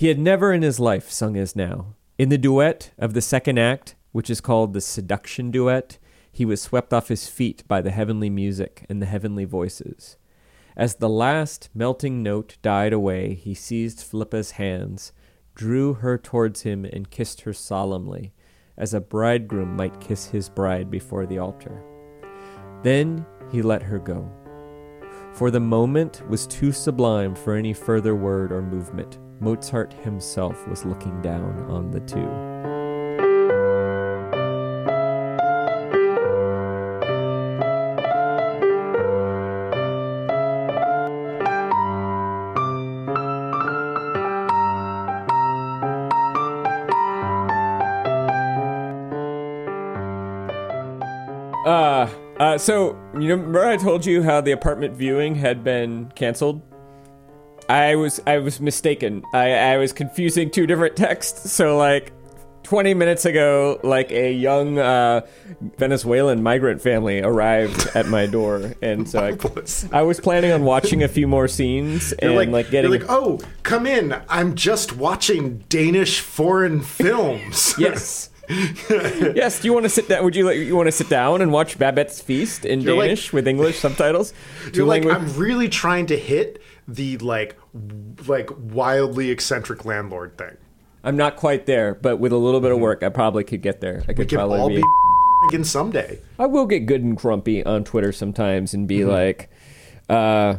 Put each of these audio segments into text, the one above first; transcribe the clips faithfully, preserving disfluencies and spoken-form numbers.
He had never in his life sung as now. In the duet of the second act, which is called the Seduction Duet, he was swept off his feet by the heavenly music and the heavenly voices. As the last melting note died away, he seized Philippa's hands, drew her towards him, and kissed her solemnly, as a bridegroom might kiss his bride before the altar. Then he let her go, for the moment was too sublime for any further word or movement. Mozart himself was looking down on the two. Uh, uh, so, you know, remember I told you how the apartment viewing had been canceled? I was I was mistaken. I, I was confusing two different texts. So, like, twenty minutes ago, like, a young uh, Venezuelan migrant family arrived at my door. And so I, I was planning on watching a few more scenes and, like, like, getting... You're like, oh, come in. I'm just watching Danish foreign films. Yes. Yes, do you want to sit down? Would you like you want to sit down and watch Babette's Feast in you're Danish like, with English subtitles? You're like, language? I'm really trying to hit the like like wildly eccentric landlord thing. I'm not quite there, but with a little bit of work, I probably could get there. I could we can probably all be, be again someday. I will get good and grumpy on Twitter sometimes and be mm-hmm. like, uh,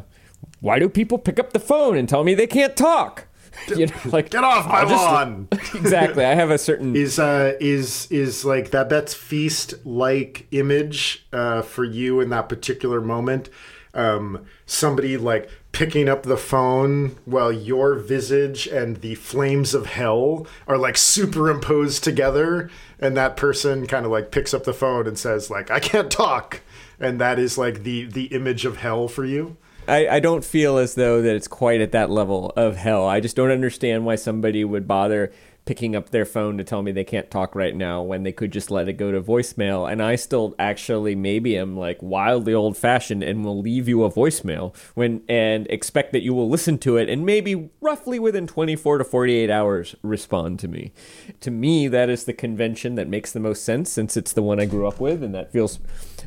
why do people pick up the phone and tell me they can't talk? You know, like, get off my just, lawn. Exactly. I have a certain is uh is is like that Babette's Feast like image uh for you in that particular moment. Um somebody like picking up the phone while your visage and the flames of hell are like superimposed together, and that person kind of like picks up the phone and says like, I can't talk, and that is like the the image of hell for you. I, I don't feel as though that it's quite at that level of hell. I just don't understand why somebody would bother picking up their phone to tell me they can't talk right now when they could just let it go to voicemail. And I still actually maybe am like wildly old fashioned and will leave you a voicemail when and expect that you will listen to it and maybe roughly within twenty-four to forty-eight hours respond to me. To me, that is the convention that makes the most sense, since it's the one I grew up with, and that feels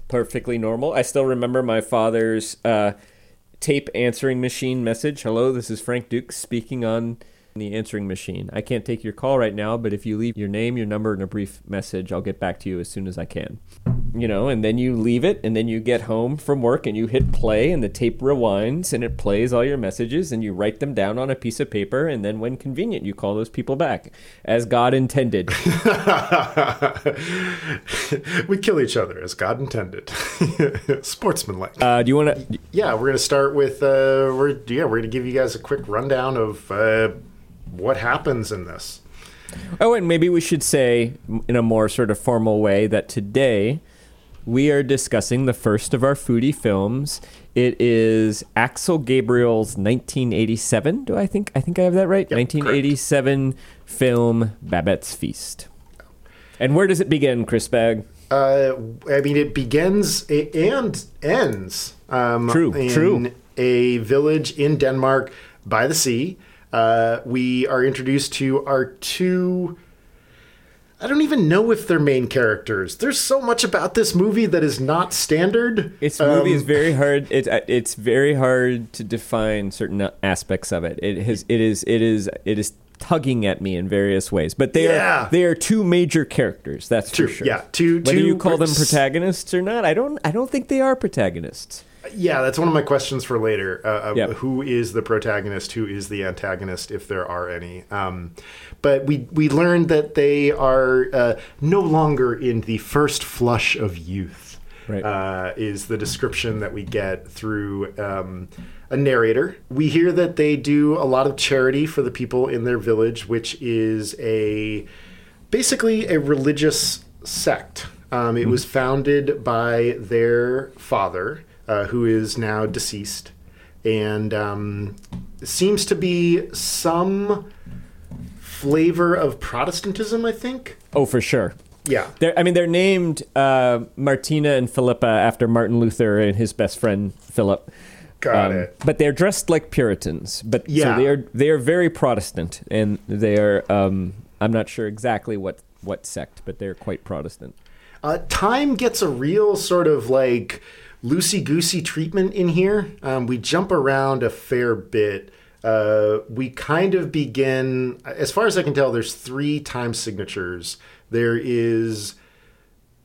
perfectly normal. I still remember my father's... Uh, tape answering machine message. Hello, this is Frank Dukes speaking on the answering machine. I can't take your call right now, but if you leave your name, your number, and a brief message, I'll get back to you as soon as I can. You know, and then you leave it, and then you get home from work, and you hit play, and the tape rewinds, and it plays all your messages, and you write them down on a piece of paper, and then when convenient, you call those people back, as God intended. We kill each other, as God intended. Sportsmanlike. Uh, do you want to... Yeah, we're going to start with... Uh, we're Yeah, we're going to give you guys a quick rundown of... Uh, what happens in this? Oh, and maybe we should say in a more sort of formal way that today we are discussing the first of our foodie films. It is Axel Gabriel's nineteen eighty-seven. Do I think I think I have that right? Yep, nineteen eighty-seven correct. Film Babette's Feast. And where does it begin, Chris Bagg? Uh, I mean, it begins and ends. Um, true. In true. A village in Denmark by the sea. Uh, we are introduced to our two, I don't even know if they're main characters. There's so much about this movie that is not standard. This um, movie is very hard. It, it's very hard to define certain aspects of it. It has, it is, it is, it is tugging at me in various ways, but they yeah. are, they are two major characters. That's two, for sure. Yeah. Two, Whether two you call per- them protagonists or not, I don't, I don't think they are protagonists. Yeah, that's one of my questions for later. Uh, yep. Who is the protagonist? Who is the antagonist, if there are any? Um, but we we learned that they are uh, no longer in the first flush of youth, right. uh, is the description that we get through um, a narrator. We hear that they do a lot of charity for the people in their village, which is a basically a religious sect. Um, it mm-hmm. was founded by their father, Uh, who is now deceased, and um, seems to be some flavor of Protestantism, I think. Oh, for sure. Yeah. They're, I mean, they're named uh, Martina and Philippa after Martin Luther and his best friend, Philip. Got um, it. But they're dressed like Puritans. But yeah. So they are they are very Protestant, and they are um, I'm not sure exactly what, what sect, but they're quite Protestant. Uh, time gets a real sort of like loosey-goosey treatment in here. Um, we jump around a fair bit. Uh, we kind of begin, as far as I can tell, there's three time signatures. There is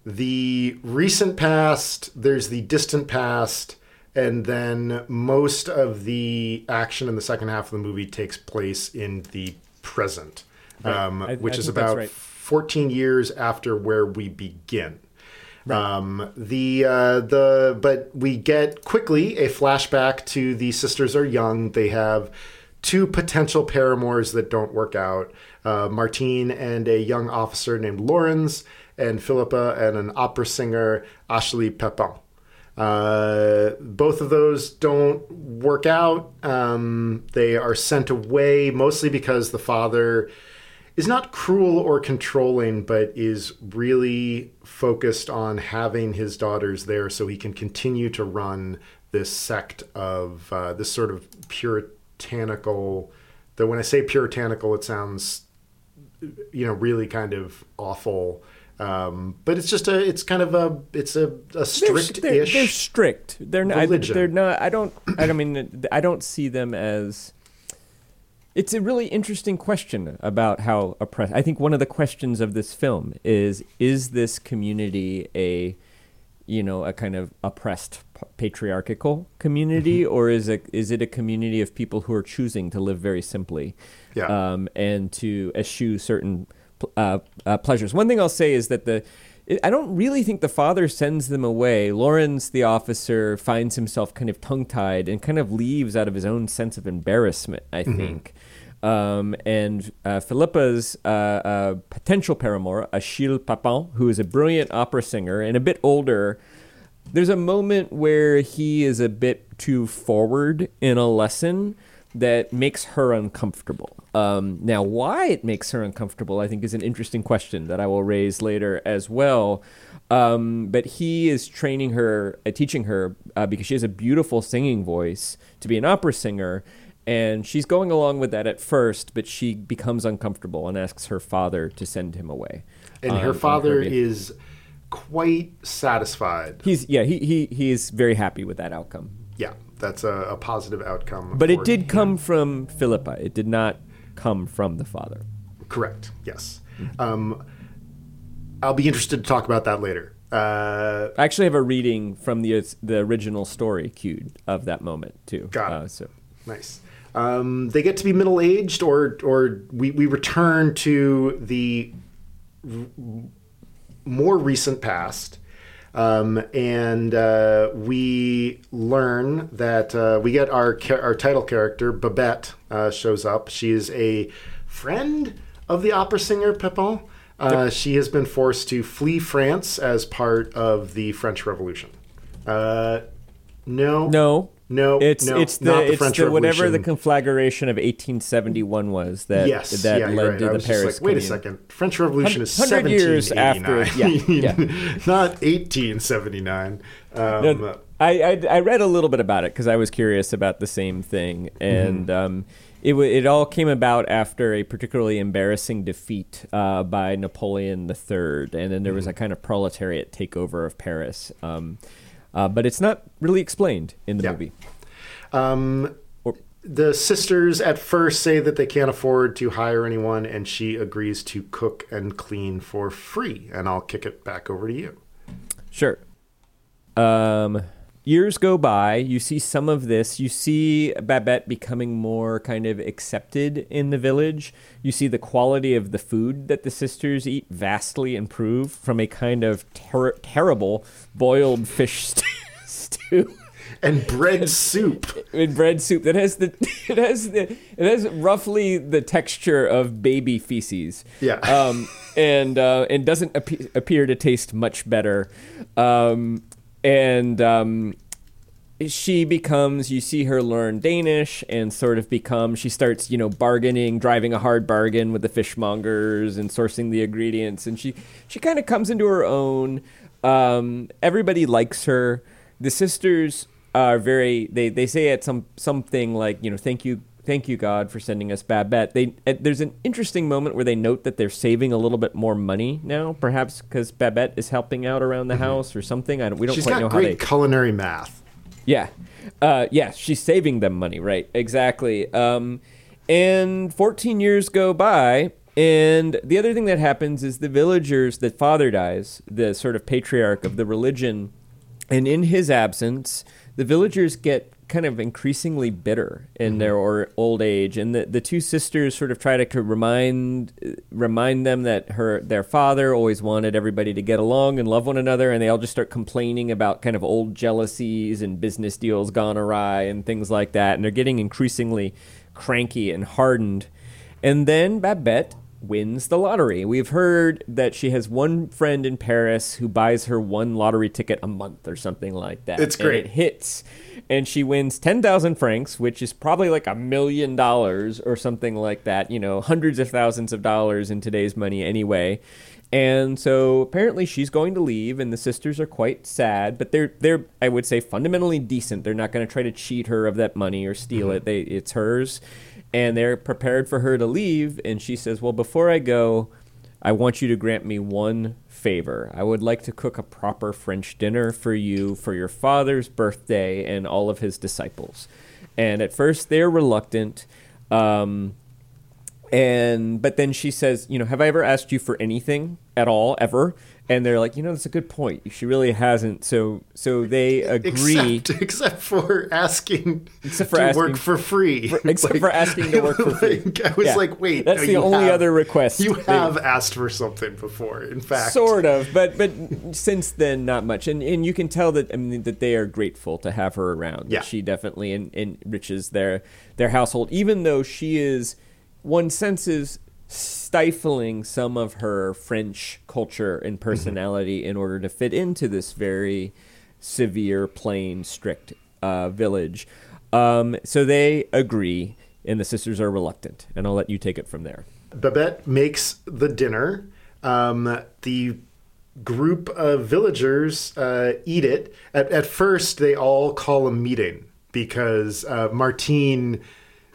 the recent past, there's the distant past, and then most of the action in the second half of the movie takes place in the present, right. um, I, which I is about right. fourteen years after where we begin. Right. Um, the, uh, the, but we get quickly a flashback to the sisters are young. They have two potential paramours that don't work out. Uh, Martine and a young officer named Lorens, and Philippa and an opera singer, Ashley Papin. Uh, both of those don't work out. Um, they are sent away mostly because the father is not cruel or controlling, but is really focused on having his daughters there so he can continue to run this sect of uh, this sort of puritanical, though when I say puritanical, it sounds, you know, really kind of awful. Um, but it's just a, it's kind of a, it's a, a strict-ish they're, they're, they're strict. They're not, religion. I, they're not, I don't, I don't mean, I don't see them as, it's a really interesting question about how oppressed. I think one of the questions of this film is, is this community a, you know, a kind of oppressed patriarchal community, mm-hmm. or is it, is it a community of people who are choosing to live very simply, yeah. um, and to eschew certain uh, uh, pleasures? One thing I'll say is that the, I don't really think the father sends them away. Lawrence, the officer, finds himself kind of tongue-tied and kind of leaves out of his own sense of embarrassment, I mm-hmm. think. Um, and uh, Philippa's uh, uh, potential paramour, Achille Papin, who is a brilliant opera singer and a bit older, there's a moment where he is a bit too forward in a lesson that makes her uncomfortable. Um, now, why it makes her uncomfortable, I think, is an interesting question that I will raise later as well. Um, but he is training her, uh, teaching her, uh, because she has a beautiful singing voice, to be an opera singer. And she's going along with that at first, but she becomes uncomfortable and asks her father to send him away. And um, her father her is quite satisfied. He's yeah, he he he is very happy with that outcome. Yeah, that's a, a positive outcome. But it did him. come from Philippa. It did not come from the father. Correct. Yes. Mm-hmm. Um, I'll be interested to talk about that later. Uh, I actually have a reading from the the original story queued of that moment too. Got it. Uh, so nice. Um, they get to be middle-aged, or or we, we return to the r- more recent past, um, and uh, we learn that uh, we get our our title character, Babette, uh, shows up. She is a friend of the opera singer Papin. Uh, yep. She has been forced to flee France as part of the French Revolution. Uh, no. No. No, it's no, it's the, the it's French the, whatever the conflagration of eighteen seventy-one was that yes, that yeah, led right. to the Paris like, Commune. Wait a second, French Revolution is seventeen eighty-nine. After, yeah, yeah. Not eighteen seventy-nine. Um, no, I, I I read a little bit about it because I was curious about the same thing, and mm-hmm. um, it it all came about after a particularly embarrassing defeat uh, by Napoleon the Third, and then there was mm-hmm. a kind of proletariat takeover of Paris. Um, Uh, but it's not really explained in the yeah. movie. Um, or, the sisters at first say that they can't afford to hire anyone, and she agrees to cook and clean for free. And I'll kick it back over to you. Sure. Um, years go by. You see some of this. You see Babette becoming more kind of accepted in the village. You see the quality of the food that the sisters eat vastly improve from a kind of ter- terrible boiled fish st- stew and bread soup. And bread soup that has the it has the it has roughly the texture of baby feces. Yeah. Um, and uh, and doesn't ap- appear to taste much better. Um, and um, she becomes, you see her learn Danish and sort of become, she starts, you know, bargaining, driving a hard bargain with the fishmongers and sourcing the ingredients. And she, she kind of comes into her own. Um, everybody likes her. The sisters are very, they, they say at some something like, you know, thank you, thank you, God, for sending us Babette. They, uh, there's an interesting moment where they note that they're saving a little bit more money now, perhaps because Babette is helping out around the mm-hmm. house or something. I don't, we don't She's quite know how they... She's got great culinary math. Yeah. Uh, yeah, she's saving them money, right? Exactly. Um, and fourteen years go by, and the other thing that happens is the villagers, the father dies, the sort of patriarch of the religion, and in his absence, the villagers get kind of increasingly bitter in mm-hmm. their or, old age, and the, the two sisters sort of try to, to remind remind them that her their father always wanted everybody to get along and love one another, and they all just start complaining about kind of old jealousies and business deals gone awry and things like that, and they're getting increasingly cranky and hardened. And then Babette wins the lottery. We've heard that she has one friend in Paris who buys her one lottery ticket a month or something like that. It's great. And it hits. And she wins ten thousand francs, which is probably like a million dollars or something like that. You know, hundreds of thousands of dollars in today's money anyway. And so apparently she's going to leave, and the sisters are quite sad, but they're they're I would say fundamentally decent. They're not going to try to cheat her of that money or steal mm-hmm. it. They it's hers. And they're prepared for her to leave, and she says, well, before I go, I want you to grant me one favor. I would like to cook a proper French dinner for you for your father's birthday and all of his disciples. And at first, they're reluctant, um, and but then she says, you know, have I ever asked you for anything at all, ever? And they're like, you know, that's a good point. She really hasn't. So so they agree. Except, except for asking except for to asking, work for free. For, except like, for asking to work for free. Like, I was yeah. like, wait. That's no, the only have, other request. You have they, asked for something before, in fact. Sort of. But but since then, not much. And and you can tell that I mean that they are grateful to have her around. Yeah. She definitely en- enriches their their household, even though she is, one senses, stifling some of her French culture and personality mm-hmm. in order to fit into this very severe, plain, strict uh, village. Um, so they agree, and the sisters are reluctant. And I'll let you take it from there. Babette makes the dinner. Um, the group of villagers uh, eat it. At, at first, they all call a meeting because uh, Martine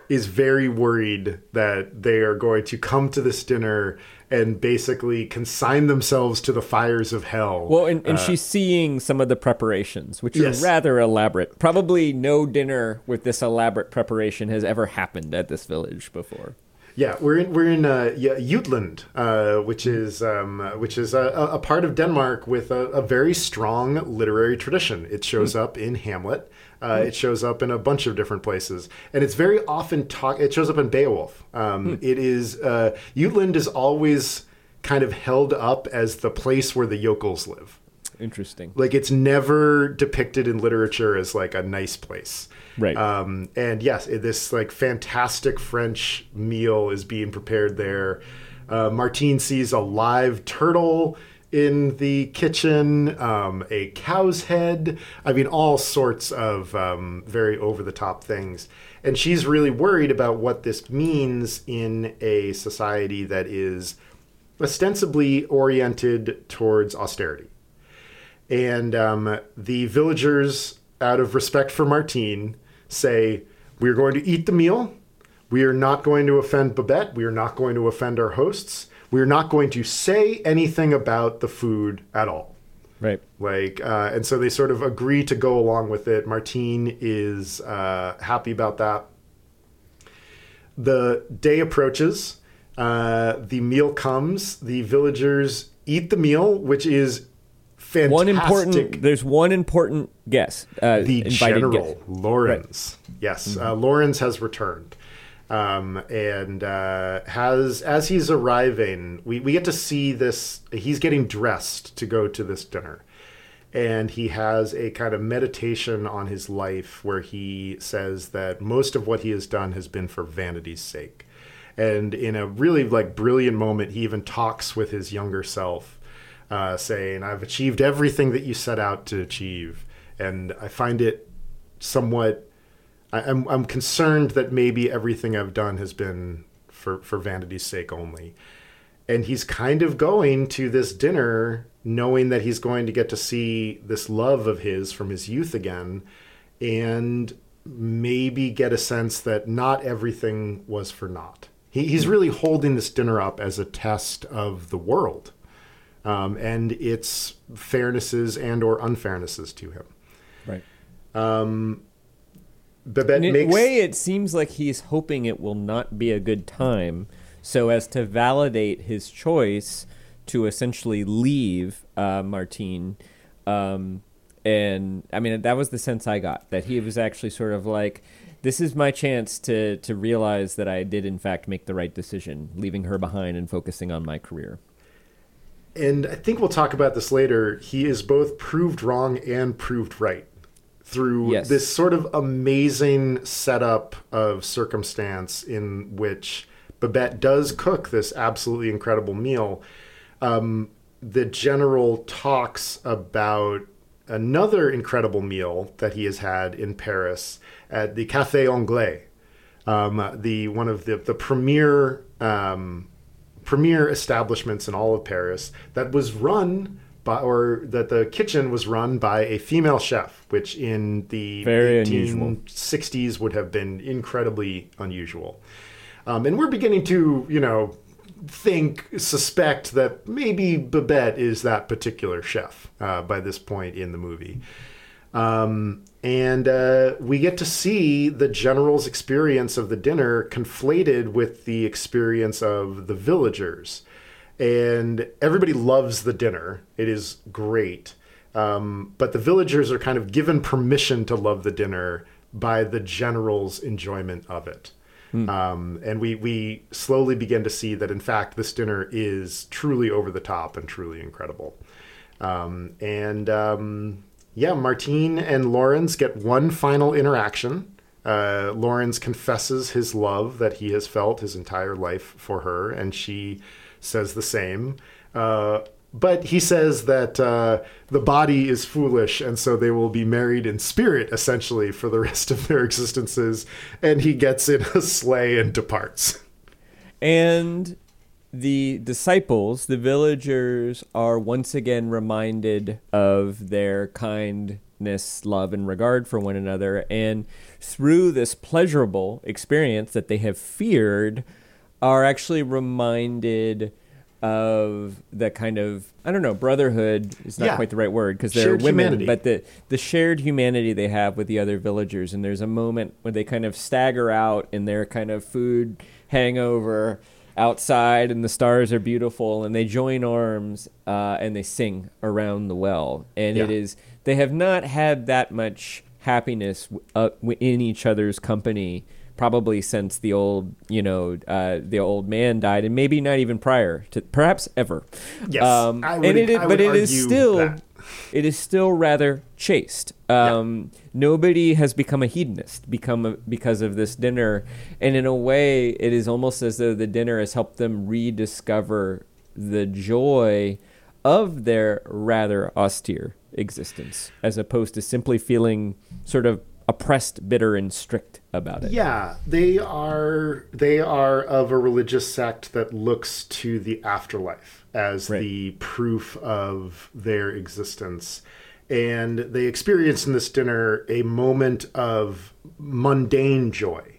is very worried that they are going to come to this dinner and basically consign themselves to the fires of hell. Well, and, and uh, she's seeing some of the preparations, which yes. are rather elaborate. Probably no dinner with this elaborate preparation has ever happened at this village before. Yeah, we're in we're in uh, yeah, Jutland, uh, which is um, which is a, a part of Denmark with a, a very strong literary tradition. It shows mm-hmm. up in Hamlet. Uh, it shows up in a bunch of different places, and it's very often talk. It shows up in Beowulf. Um, hmm. It is uh, Jutland is always kind of held up as the place where the yokels live. Interesting. Like it's never depicted in literature as like a nice place, right? Um, and yes, it, this like fantastic French meal is being prepared there. Uh, Martine sees a live turtle in the kitchen, um, a cow's head. I mean, all sorts of um, very over-the-top things. And she's really worried about what this means in a society that is ostensibly oriented towards austerity. And um, the villagers, out of respect for Martine, say, we're going to eat the meal. We are not going to offend Babette. We are not going to offend our hosts. We're not going to say anything about the food at all. Right. Like, uh, and so they sort of agree to go along with it. Martine is uh, happy about that. The day approaches. Uh, the meal comes. The villagers eat the meal, which is fantastic. One important, there's one important guest. Uh, the general, Lorens. Right. Yes, mm-hmm. uh, Lorens has returned. Um, and uh, has as he's arriving, we, we get to see this. He's getting dressed to go to this dinner. And he has a kind of meditation on his life where he says that most of what he has done has been for vanity's sake. And in a really like brilliant moment, he even talks with his younger self, uh, saying, I've achieved everything that you set out to achieve. And I find it somewhat... I'm I'm concerned that maybe everything I've done has been for, for vanity's sake only. And he's kind of going to this dinner knowing that he's going to get to see this love of his from his youth again. and maybe get a sense that not everything was for naught. He, he's really holding this dinner up as a test of the world um, and its fairnesses and or unfairnesses to him. Right. Um, Babette in makes... a way, it seems like he's hoping it will not be a good time so as to validate his choice to essentially leave uh, Martine. Um, and, I mean, that was the sense I got, that he was actually sort of like, this is my chance to, to realize that I did, in fact, make the right decision, leaving her behind and focusing on my career. And I think we'll talk about this later. He is both proved wrong and proved right through yes. this sort of amazing setup of circumstance in which Babette does cook this absolutely incredible meal. Um, the general talks about another incredible meal that he has had in Paris at the Café Anglais, um, the one of the, the premier um, premier establishments in all of Paris that was run by, or that the kitchen was run by a female chef, which in the Very eighteen sixties unusual. Would have been incredibly unusual. Um, and we're beginning to, you know, think, suspect that maybe Babette is that particular chef uh, by this point in the movie. Um, and uh, we get to see the general's experience of the dinner conflated with the experience of the villagers. And everybody loves the dinner. It is great. Um, but the villagers are kind of given permission to love the dinner by the general's enjoyment of it. Mm. Um, and we, we slowly begin to see that, in fact, this dinner is truly over the top and truly incredible. Um, and, um, yeah, Martine and Lorens get one final interaction. Uh, Lorens confesses his love that he has felt his entire life for her, and she says the same. Uh, but he says that uh, the body is foolish, and so they will be married in spirit, essentially, for the rest of their existences. And he gets in a sleigh and departs. And the disciples, the villagers, are once again reminded of their kindness, love, and regard for one another. And through this pleasurable experience that they have feared, are actually reminded of the kind of, I don't know, brotherhood is not yeah. quite the right word because they're shared women, humanity. But the, the shared humanity they have with the other villagers. And there's a moment where they kind of stagger out in their kind of food hangover outside and the stars are beautiful and they join arms uh, and they sing around the well. And yeah. it is, they have not had that much happiness uh, in each other's company probably since the old, you know, uh, the old man died, and maybe not even prior to, perhaps ever. Yes, um, I would, and it is, I would but it is still, that. It is still rather chaste. Um, yeah. Nobody has become a hedonist become a, because of this dinner, and in a way, it is almost as though the dinner has helped them rediscover the joy of their rather austere existence, as opposed to simply feeling sort of oppressed, bitter, and strict about it. Yeah, they are they are of a religious sect that looks to the afterlife as right. the proof of their existence. And they experience in this dinner a moment of mundane joy,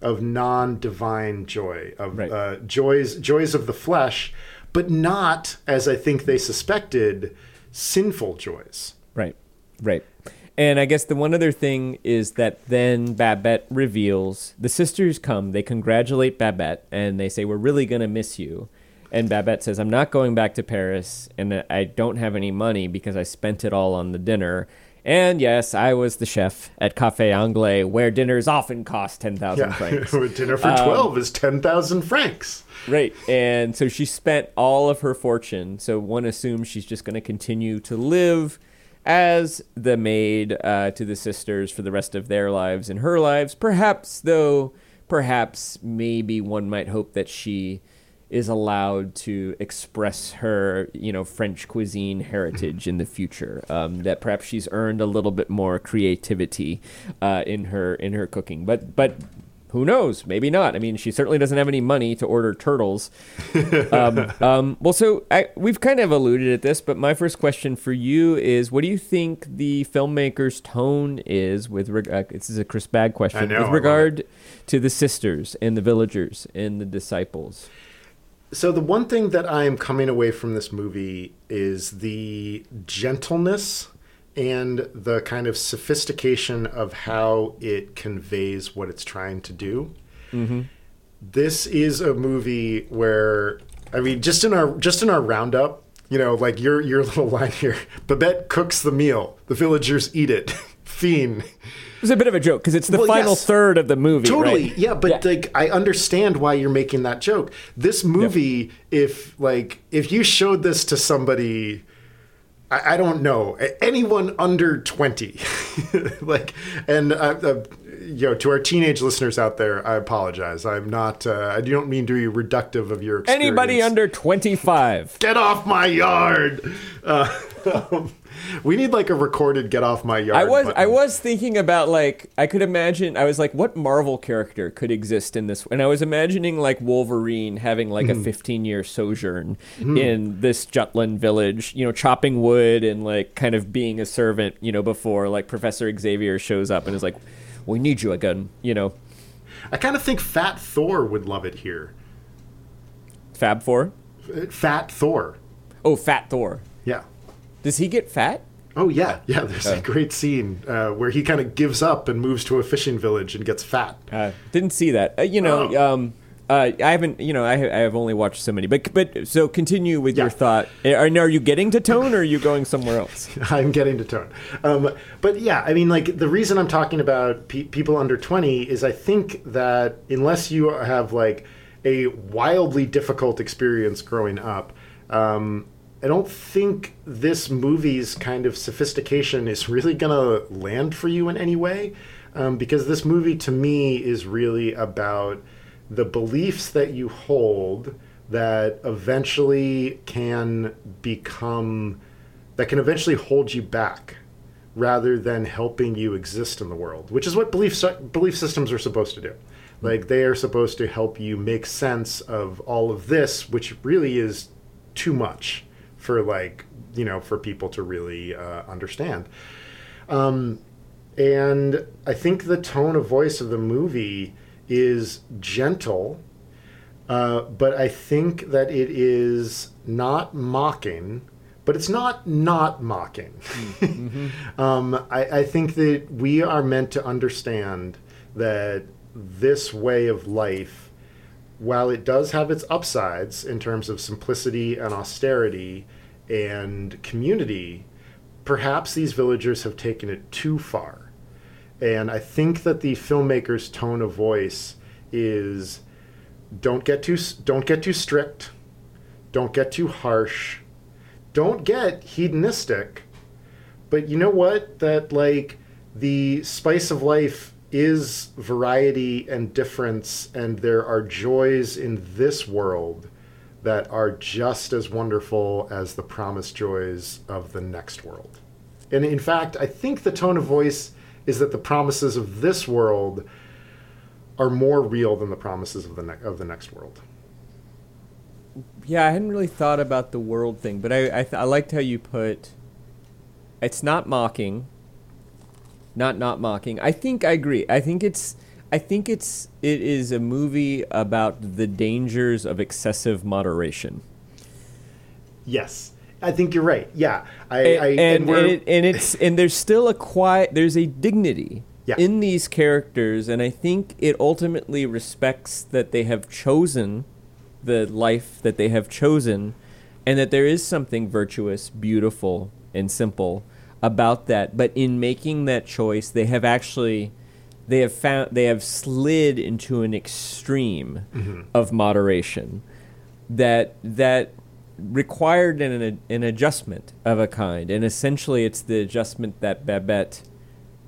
of non-divine joy, of right. uh, joys joys of the flesh, but not, as I think they suspected, sinful joys. Right, right. And I guess the one other thing is that then Babette reveals, the sisters come, they congratulate Babette, and they say, we're really going to miss you. And Babette says, I'm not going back to Paris, and I don't have any money because I spent it all on the dinner. And yes, I was the chef at Café Anglais, where dinners often cost ten thousand yeah. francs. A dinner for twelve um, is ten thousand francs. Right. And so she spent all of her fortune. So one assumes she's just going to continue to live as the maid uh, to the sisters for the rest of their lives and her lives. Perhaps, though, perhaps maybe one might hope that she is allowed to express her, you know, French cuisine heritage in the future, um, that perhaps she's earned a little bit more creativity uh, in her in her cooking. But but who knows? Maybe not. I mean, she certainly doesn't have any money to order turtles. um, um, well, so I, we've kind of alluded at this, but my first question for you is, what do you think the filmmaker's tone is with regard, uh, this is a Chris Bagg question, I know, with regard to the sisters and the villagers and the disciples? So the one thing that I am coming away from this movie is the gentleness and the kind of sophistication of how it conveys what it's trying to do. Mm-hmm. This is a movie where, I mean, just in our just in our roundup, you know, like your your little line here, Babette cooks the meal, the villagers eat it, fiend. It was a bit of a joke because it's the well, final yes, third of the movie. Totally, right? yeah, but yeah. like I understand why you're making that joke. This movie, yeah. if like if you showed this to somebody. I don't know, anyone under twenty, like, and, uh, uh, you know, to our teenage listeners out there, I apologize. I'm not, uh, I don't mean to be reductive of your experience. Anybody under twenty-five. Get off my yard. Uh, um, we need like a recorded get off my yard. I was, button. I was thinking about like, I could imagine, I was like, what Marvel character could exist in this? And I was imagining like Wolverine having like mm. a fifteen year sojourn mm. in this Jutland village, you know, chopping wood. And like kind of being a servant, you know, before like Professor Xavier shows up and is like, we need you again, you know. I kind of think Fat Thor would love it here. Fab Four? Fat Thor. Oh, Fat Thor. Yeah. Does he get fat? Oh, yeah. Yeah, there's oh. a great scene uh, where he kind of gives up and moves to a fishing village and gets fat. Uh, didn't see that. Uh, you know, oh. um... Uh, I haven't, you know, I I have only watched so many, but but so continue with yeah. your thought. Are, are you getting to tone, or are you going somewhere else? I'm getting to tone, um, but yeah, I mean, like the reason I'm talking about pe- people under twenty is I think that unless you have like a wildly difficult experience growing up, um, I don't think this movie's kind of sophistication is really gonna land for you in any way, um, because this movie to me is really about the beliefs that you hold that eventually can become, that can eventually hold you back rather than helping you exist in the world, which is what belief, belief systems are supposed to do. Like they are supposed to help you make sense of all of this, which really is too much for like, you know, for people to really uh, understand. Um, and I think the tone of voice of the movie is gentle, uh, but I think that it is not mocking, but it's not not mocking. Mm-hmm. um, I, I think that we are meant to understand that this way of life, while it does have its upsides in terms of simplicity and austerity and community, perhaps these villagers have taken it too far. And I think that the filmmaker's tone of voice is don't get too don't get too strict, don't get too harsh, don't get hedonistic, but you know what? That like the spice of life is variety and difference, and there are joys in this world that are just as wonderful as the promised joys of the next world. And in fact, I think the tone of voice is that the promises of this world are more real than the promises of the ne- of the next world. Yeah, I hadn't really thought about the world thing, but I I, th- I liked how you put, it's not mocking, not not mocking. I think I agree. I think it's I think it's it is a movie about the dangers of excessive moderation. Yes. I think you're right. Yeah, I, and I, and, and, we're... and, it, and it's and there's still a quiet, there's a dignity yeah. in these characters, and I think it ultimately respects that they have chosen the life that they have chosen, and that there is something virtuous, beautiful, and simple about that. But in making that choice, they have actually they have found they have slid into an extreme mm-hmm. of moderation that that. required an an adjustment of a kind, and essentially it's the adjustment that Babette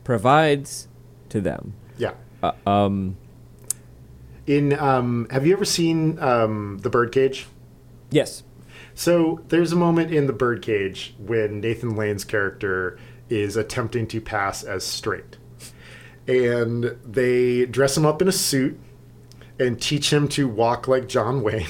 provides to them. Yeah. Uh, um. In um, have you ever seen um The Birdcage? Yes. So there's a moment in The Birdcage when Nathan Lane's character is attempting to pass as straight, and they dress him up in a suit and teach him to walk like John Wayne.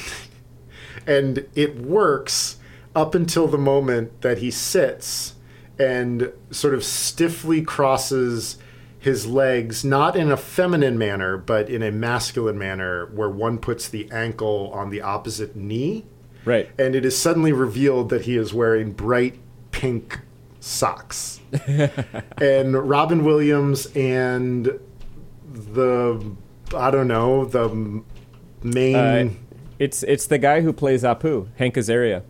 And it works up until the moment that he sits and sort of stiffly crosses his legs, not in a feminine manner, but in a masculine manner, where one puts the ankle on the opposite knee. Right. And it is suddenly revealed that he is wearing bright pink socks. And Robin Williams and the, I don't know, the main... Uh, it's it's the guy who plays Apu, Hank Azaria.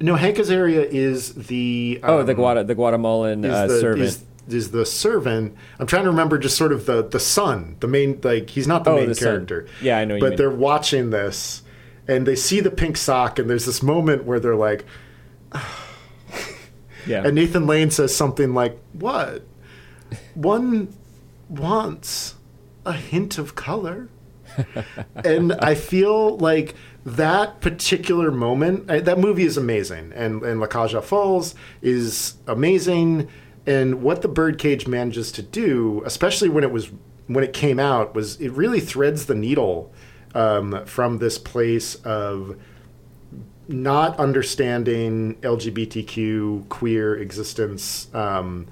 No, Hank Azaria is the... Um, oh, the, Guata, the Guatemalan uh, the, servant. Is, is the servant. I'm trying to remember just sort of the, the son, the main, like, he's not the oh, main the character. Son. Yeah, I know what you mean. But they're watching this, and they see the pink sock, and there's this moment where they're like... Yeah. And Nathan Lane says something like, what? One wants a hint of color. And I feel like that particular moment, I, that movie is amazing. And, and La Cage aux Folles is amazing. And what The Birdcage manages to do, especially when it was when it came out, was it really threads the needle um, from this place of... not understanding L G B T Q queer existence um,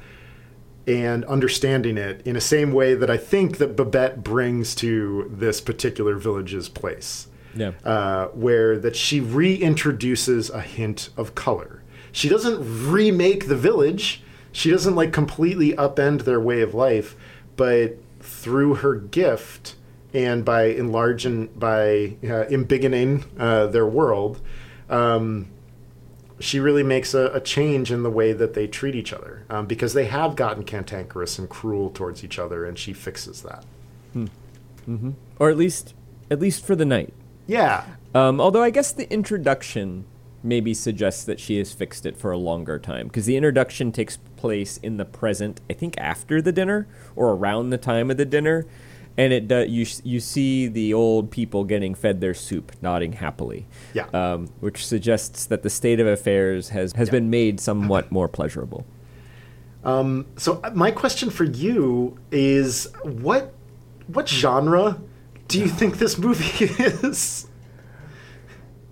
and understanding it in the same way that I think that Babette brings to this particular village's place. Yeah. Uh, where that she reintroduces a hint of color. She doesn't remake the village. She doesn't like completely upend their way of life, but through her gift and by enlarging, by uh, embiggening uh, their world, Um, she really makes a, a change in the way that they treat each other um, because they have gotten cantankerous and cruel towards each other, and she fixes that. Hmm. Mm-hmm. Or at least, at least for the night. Yeah. Um, although I guess the introduction maybe suggests that she has fixed it for a longer time, because the introduction takes place in the present, I think after the dinner or around the time of the dinner, and it does, you you see the old people getting fed their soup, nodding happily, yeah, um, which suggests that the state of affairs has, has yeah. been made somewhat more pleasurable. Um, so my question for you is, what what genre do you think this movie is?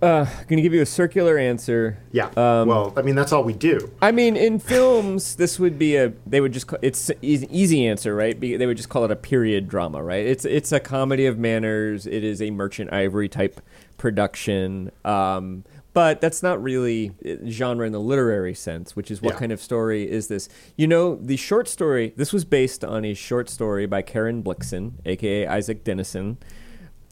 Uh, I'm going to give you a circular answer. Yeah. Um, well, I mean, that's all we do. I mean, in films, this would be a, they would just, call, it's an easy answer, right? Be, they would just call it a period drama, right? It's it's a comedy of manners. It is a Merchant Ivory type production. Um, but that's not really genre in the literary sense, which is what yeah. kind of story is this? You know, the short story, this was based on a short story by Karen Blixen, a k a. Isaac Denison.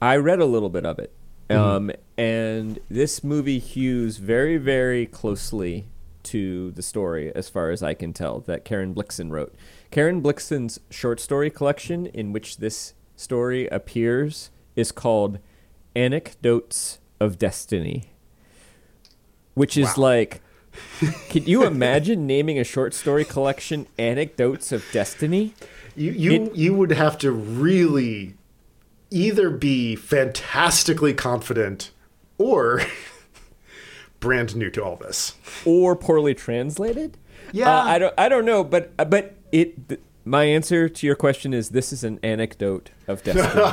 I read a little bit of it. Um, and this movie hews very, very closely to the story, as far as I can tell, that Karen Blixen wrote. Karen Blixen's short story collection, in which this story appears, is called Anecdotes of Destiny, which is wow. like, can you imagine naming a short story collection Anecdotes of Destiny? You you, it, you would have to really... either be fantastically confident or brand new to all this, or poorly translated. Yeah, uh, I don't, I don't know, but but it. Th- my answer to your question is: this is an anecdote of destiny.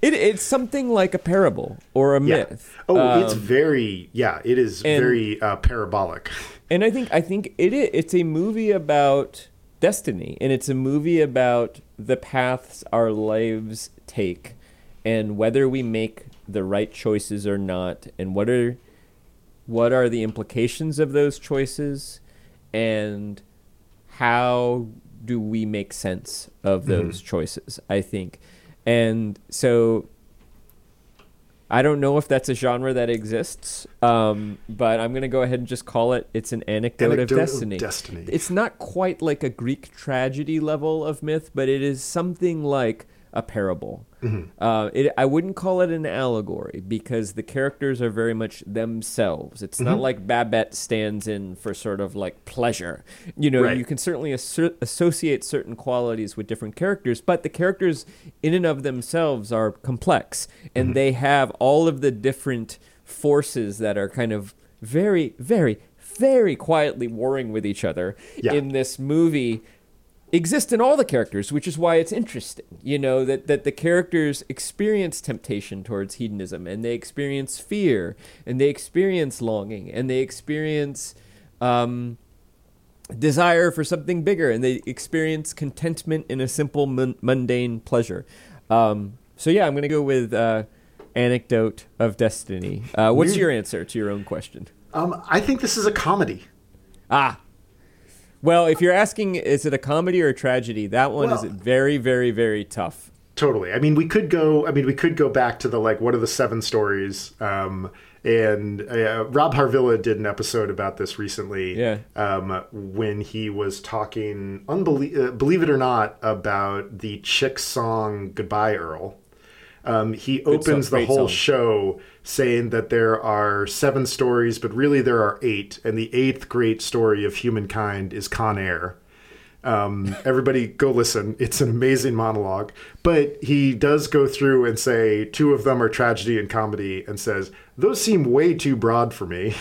it, it's something like a parable or a yeah. myth. Oh, um, it's very yeah. It is and, very uh, parabolic. And I think I think it it's a movie about destiny, and it's a movie about the paths our lives take and whether we make the right choices or not, and what are what are the implications of those choices, and how do we make sense of those mm-hmm. choices, I think. And so I don't know if that's a genre that exists, um, but I'm going to go ahead and just call it, it's an anecdote, anecdote of, destiny. of destiny. It's not quite like a Greek tragedy level of myth, but it is something like a parable. Mm-hmm. Uh, it, I wouldn't call it an allegory, because the characters are very much themselves. It's mm-hmm. not like Babette stands in for sort of like pleasure. You know, right. you can certainly assert, associate certain qualities with different characters, but the characters in and of themselves are complex, and mm-hmm. they have all of the different forces that are kind of very, very, very quietly warring with each other yeah. in this movie exist in all the characters, which is why it's interesting, you know, that, that the characters experience temptation towards hedonism, and they experience fear, and they experience longing, and they experience um, desire for something bigger, and they experience contentment in a simple, mun- mundane pleasure. Um, so, yeah, I'm going to go with uh, Anecdote of Destiny. Uh, what's your answer to your own question? Um, I think this is a comedy. Ah, well, if you're asking, is it a comedy or a tragedy? That one well, is very, very, very tough. Totally. I mean, we could go. I mean, we could go back to the like, what are the seven stories? Um, and uh, Rob Harvilla did an episode about this recently. Yeah. Um, when he was talking, unbelie- uh, believe it or not, about the Chick song "Goodbye Earl." Um, he opens song, the whole song. show saying that there are seven stories, but really there are eight. And the eighth great story of humankind is Con Air. Um, everybody go listen. It's an amazing monologue. But he does go through and say two of them are tragedy and comedy and says, those seem way too broad for me.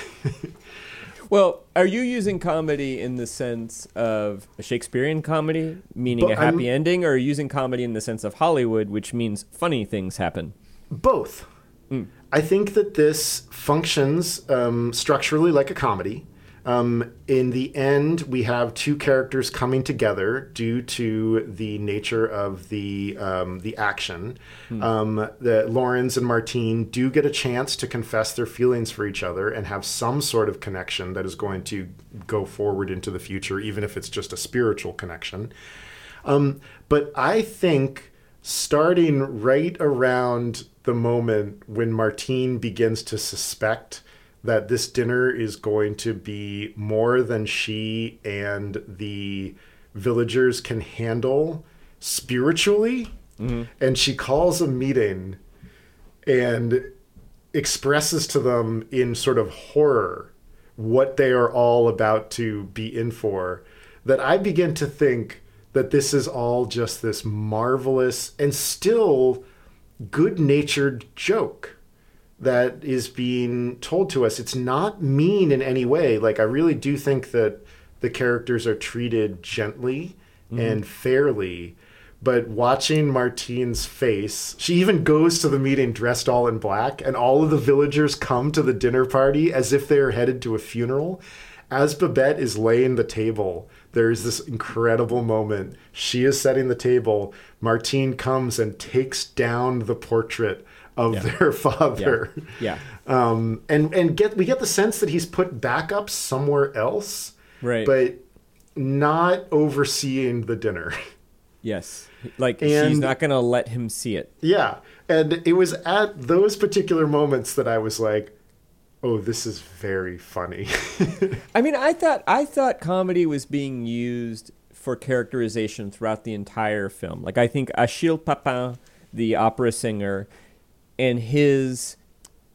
Well, are you using comedy in the sense of a Shakespearean comedy, meaning but a happy I'm, ending, or are you using comedy in the sense of Hollywood, which means funny things happen? Both. Mm. I think that this functions um, structurally like a comedy. Um, in the end, we have two characters coming together due to the nature of the um, the action. Hmm. Um, the Lorens and Martine do get a chance to confess their feelings for each other and have some sort of connection that is going to go forward into the future, even if it's just a spiritual connection. Um, but I think starting right around the moment when Martine begins to suspect that this dinner is going to be more than she and the villagers can handle spiritually. Mm-hmm. And she calls a meeting and expresses to them in sort of horror what they are all about to be in for, that I begin to think that this is all just this marvelous and still good-natured joke that is being told to us. It's not mean in any way. Like, I really do think that the characters are treated gently mm. and fairly, but watching Martine's face, she even goes to the meeting dressed all in black, and all of the villagers come to the dinner party as if they're headed to a funeral. As Babette is laying the table, there is this incredible moment. She is setting the table. Martine comes and takes down the portrait of yeah. their father. Yeah. yeah. Um, and and get we get the sense that he's put back up somewhere else, right? But not overseeing the dinner. Yes. Like, and she's not going to let him see it. Yeah. And it was at those particular moments that I was like, oh, this is very funny. I mean, I thought I thought comedy was being used for characterization throughout the entire film. Like, I think Achille Papin, the opera singer, and his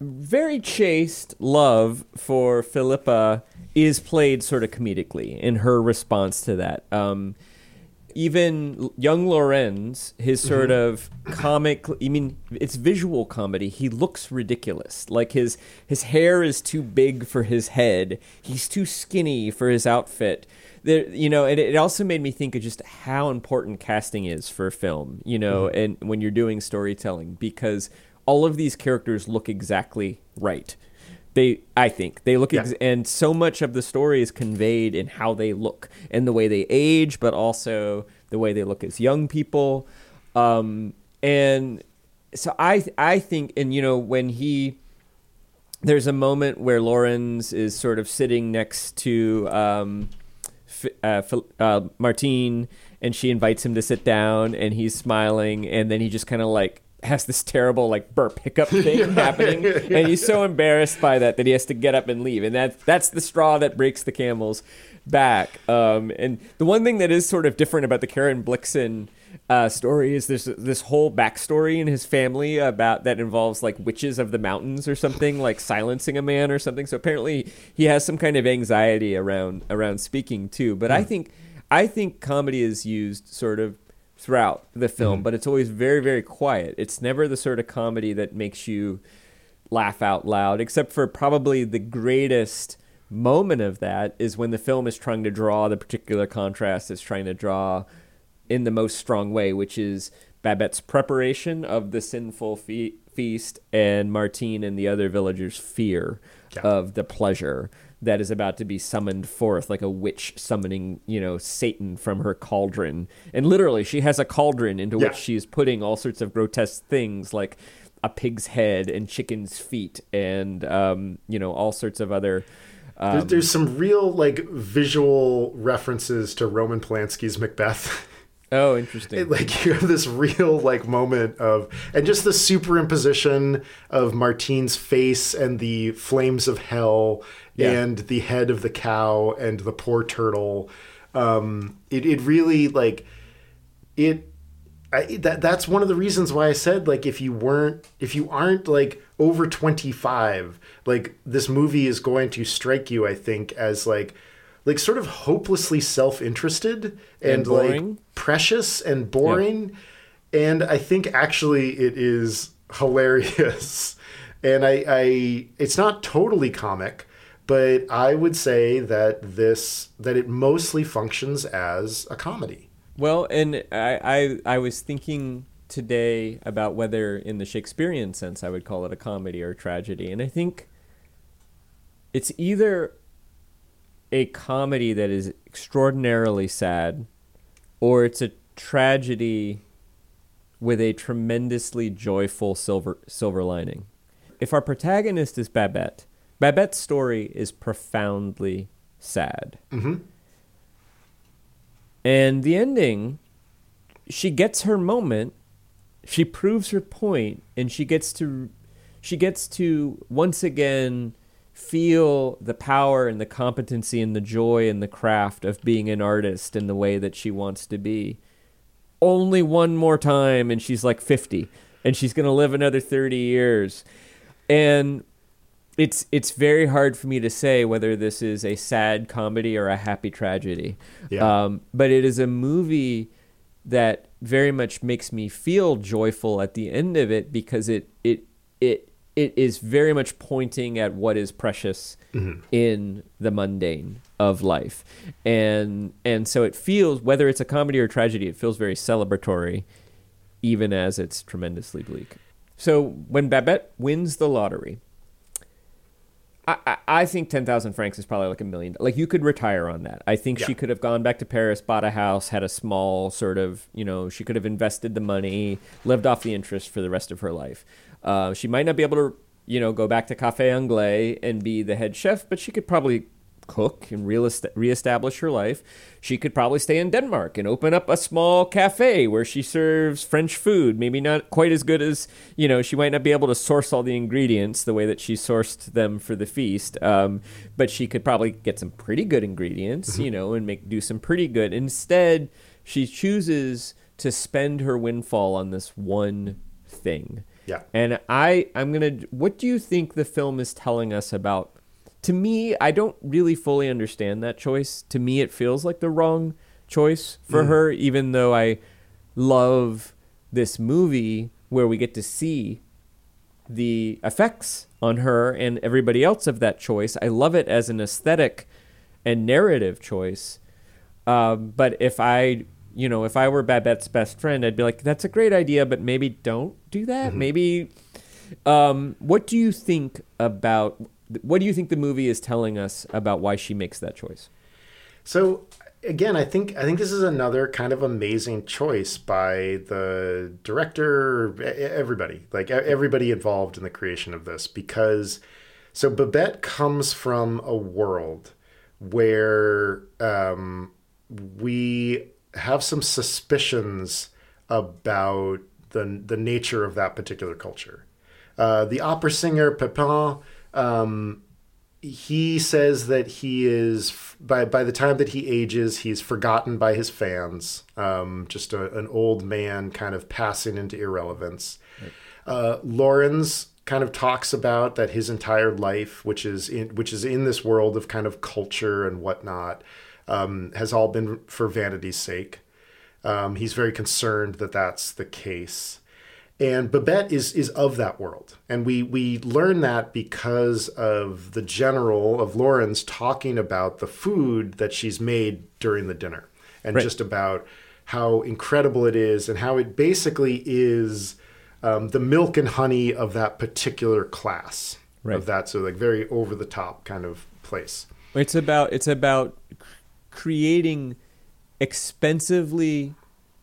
very chaste love for Philippa is played sort of comedically in her response to that. Um, even young Lorens, his sort of comic, I mean, it's visual comedy. He looks ridiculous. Like, his, his hair is too big for his head. He's too skinny for his outfit. There, you know, and it also made me think of just how important casting is for film, you know, mm-hmm. and when you're doing storytelling, because all of these characters look exactly right. They, I think, they look, ex- yeah. and so much of the story is conveyed in how they look and the way they age, but also the way they look as young people. Um, and so I, I think, and you know, when he, there's a moment where Lorens is sort of sitting next to um, uh, uh, Martine, and she invites him to sit down, and he's smiling, and then he just kind of like has this terrible like burp hiccup thing yeah. happening, and he's so embarrassed by that that he has to get up and leave, and that that's the straw that breaks the camel's back. Um, and the one thing that is sort of different about the Karen Blixen uh, story is this this whole backstory in his family about that involves like witches of the mountains or something, like silencing a man or something. So apparently he has some kind of anxiety around around speaking too. But mm. I think I think comedy is used sort of throughout the film, mm-hmm. but it's always very, very quiet. It's never the sort of comedy that makes you laugh out loud, except for probably the greatest moment of that is when the film is trying to draw the particular contrast it's trying to draw in the most strong way, which is Babette's preparation of the sinful fe- feast and Martine and the other villagers' fear yeah. of the pleasure that is about to be summoned forth, like a witch summoning, you know, Satan from her cauldron. And literally, she has a cauldron into yeah. which she's putting all sorts of grotesque things, like a pig's head and chicken's feet and, um, you know, all sorts of other... Um, there's, there's some real, like, visual references to Roman Polanski's Macbeth. Oh, interesting. It, like, you have this real, like, moment of... And just the superimposition of Martine's face and the flames of hell yeah. and the head of the cow and the poor turtle. Um, it, it really, like... It... I, that that's one of the reasons why I said, like, if you weren't, if you aren't, like, over twenty-five, like, this movie is going to strike you, I think, as, like, like sort of hopelessly self-interested and, and like, precious and boring. Yeah. And I think, actually, it is hilarious. And I, I, it's not totally comic, but I would say that this, that it mostly functions as a comedy. Well, and I, I I was thinking today about whether in the Shakespearean sense I would call it a comedy or a tragedy. And I think it's either a comedy that is extraordinarily sad or it's a tragedy with a tremendously joyful silver silver lining. If our protagonist is Babette, Babette's story is profoundly sad. Mm-hmm. And the ending, she gets her moment, she proves her point, and she gets to she gets to once again feel the power and the competency and the joy and the craft of being an artist in the way that she wants to be. Only one more time, and she's like fifty, and she's going to live another thirty years. And It's it's very hard for me to say whether this is a sad comedy or a happy tragedy. Yeah. Um, but it is a movie that very much makes me feel joyful at the end of it because it it it it is very much pointing at what is precious mm-hmm. in the mundane of life. And and so it feels, whether it's a comedy or a tragedy, it feels very celebratory, even as it's tremendously bleak. So when Babette wins the lottery, I, I think ten thousand francs is probably like a million. Like, you could retire on that. I think yeah. she could have gone back to Paris, bought a house, had a small sort of, you know, she could have invested the money, lived off the interest for the rest of her life. Uh, she might not be able to, you know, go back to Café Anglais and be the head chef, but she could probably cook and reestablish her life. She could probably stay in Denmark and open up a small cafe where she serves French food. Maybe not quite as good as, you know, she might not be able to source all the ingredients the way that she sourced them for the feast. Um, but she could probably get some pretty good ingredients, mm-hmm. you know, and make do some pretty good. Instead, she chooses to spend her windfall on this one thing. Yeah. And I, I'm going to, what do you think the film is telling us about? To me, I don't really fully understand that choice. To me, it feels like the wrong choice for mm. her, even though I love this movie where we get to see the effects on her and everybody else of that choice. I love it as an aesthetic and narrative choice. Uh, but if I, you know, if I were Babette's best friend, I'd be like, that's a great idea, but maybe don't do that. Mm-hmm. Maybe. Um, what do you think about... What do you think the movie is telling us about why she makes that choice? So, again, I think I think this is another kind of amazing choice by the director, everybody, like everybody involved in the creation of this. Because, so Babette comes from a world where um, we have some suspicions about the, the nature of that particular culture. Uh, the opera singer, Papin... Um, he says that he is, by, by the time that he ages, he's forgotten by his fans. Um, just a, an old man kind of passing into irrelevance. Right. Uh, Lorens kind of talks about that his entire life, which is in, which is in this world of kind of culture and whatnot, um, has all been for vanity's sake. Um, he's very concerned that that's the case. And Babette is is of that world. And we we learn that because of the general of Lorens talking about the food that she's made during the dinner. And right. just about how incredible it is and how it basically is um, the milk and honey of that particular class. Right. Of that, so like very over the top kind of place. It's about it's about creating expensively,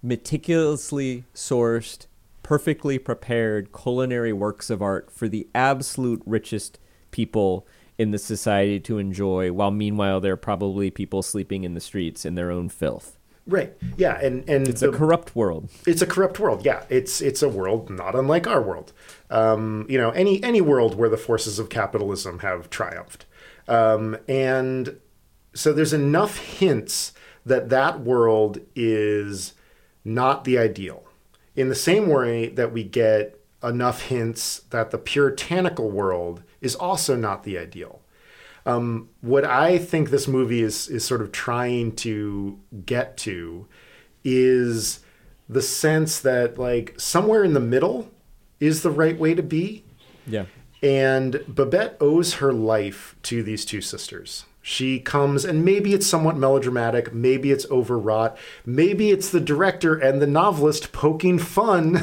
meticulously sourced, perfectly prepared culinary works of art for the absolute richest people in the society to enjoy, while meanwhile there are probably people sleeping in the streets in their own filth. Right. Yeah, and and it's the, a corrupt world. It's a corrupt world. Yeah, it's it's a world not unlike our world. Um, you know, any any world where the forces of capitalism have triumphed. Um, and so there's enough hints that that world is not the ideal. In the same way that we get enough hints that the puritanical world is also not the ideal. Um, what I think this movie is is sort of trying to get to is the sense that, like, somewhere in the middle is the right way to be. Yeah. And Babette owes her life to these two sisters. She comes, and maybe it's somewhat melodramatic, maybe it's overwrought, maybe it's the director and the novelist poking fun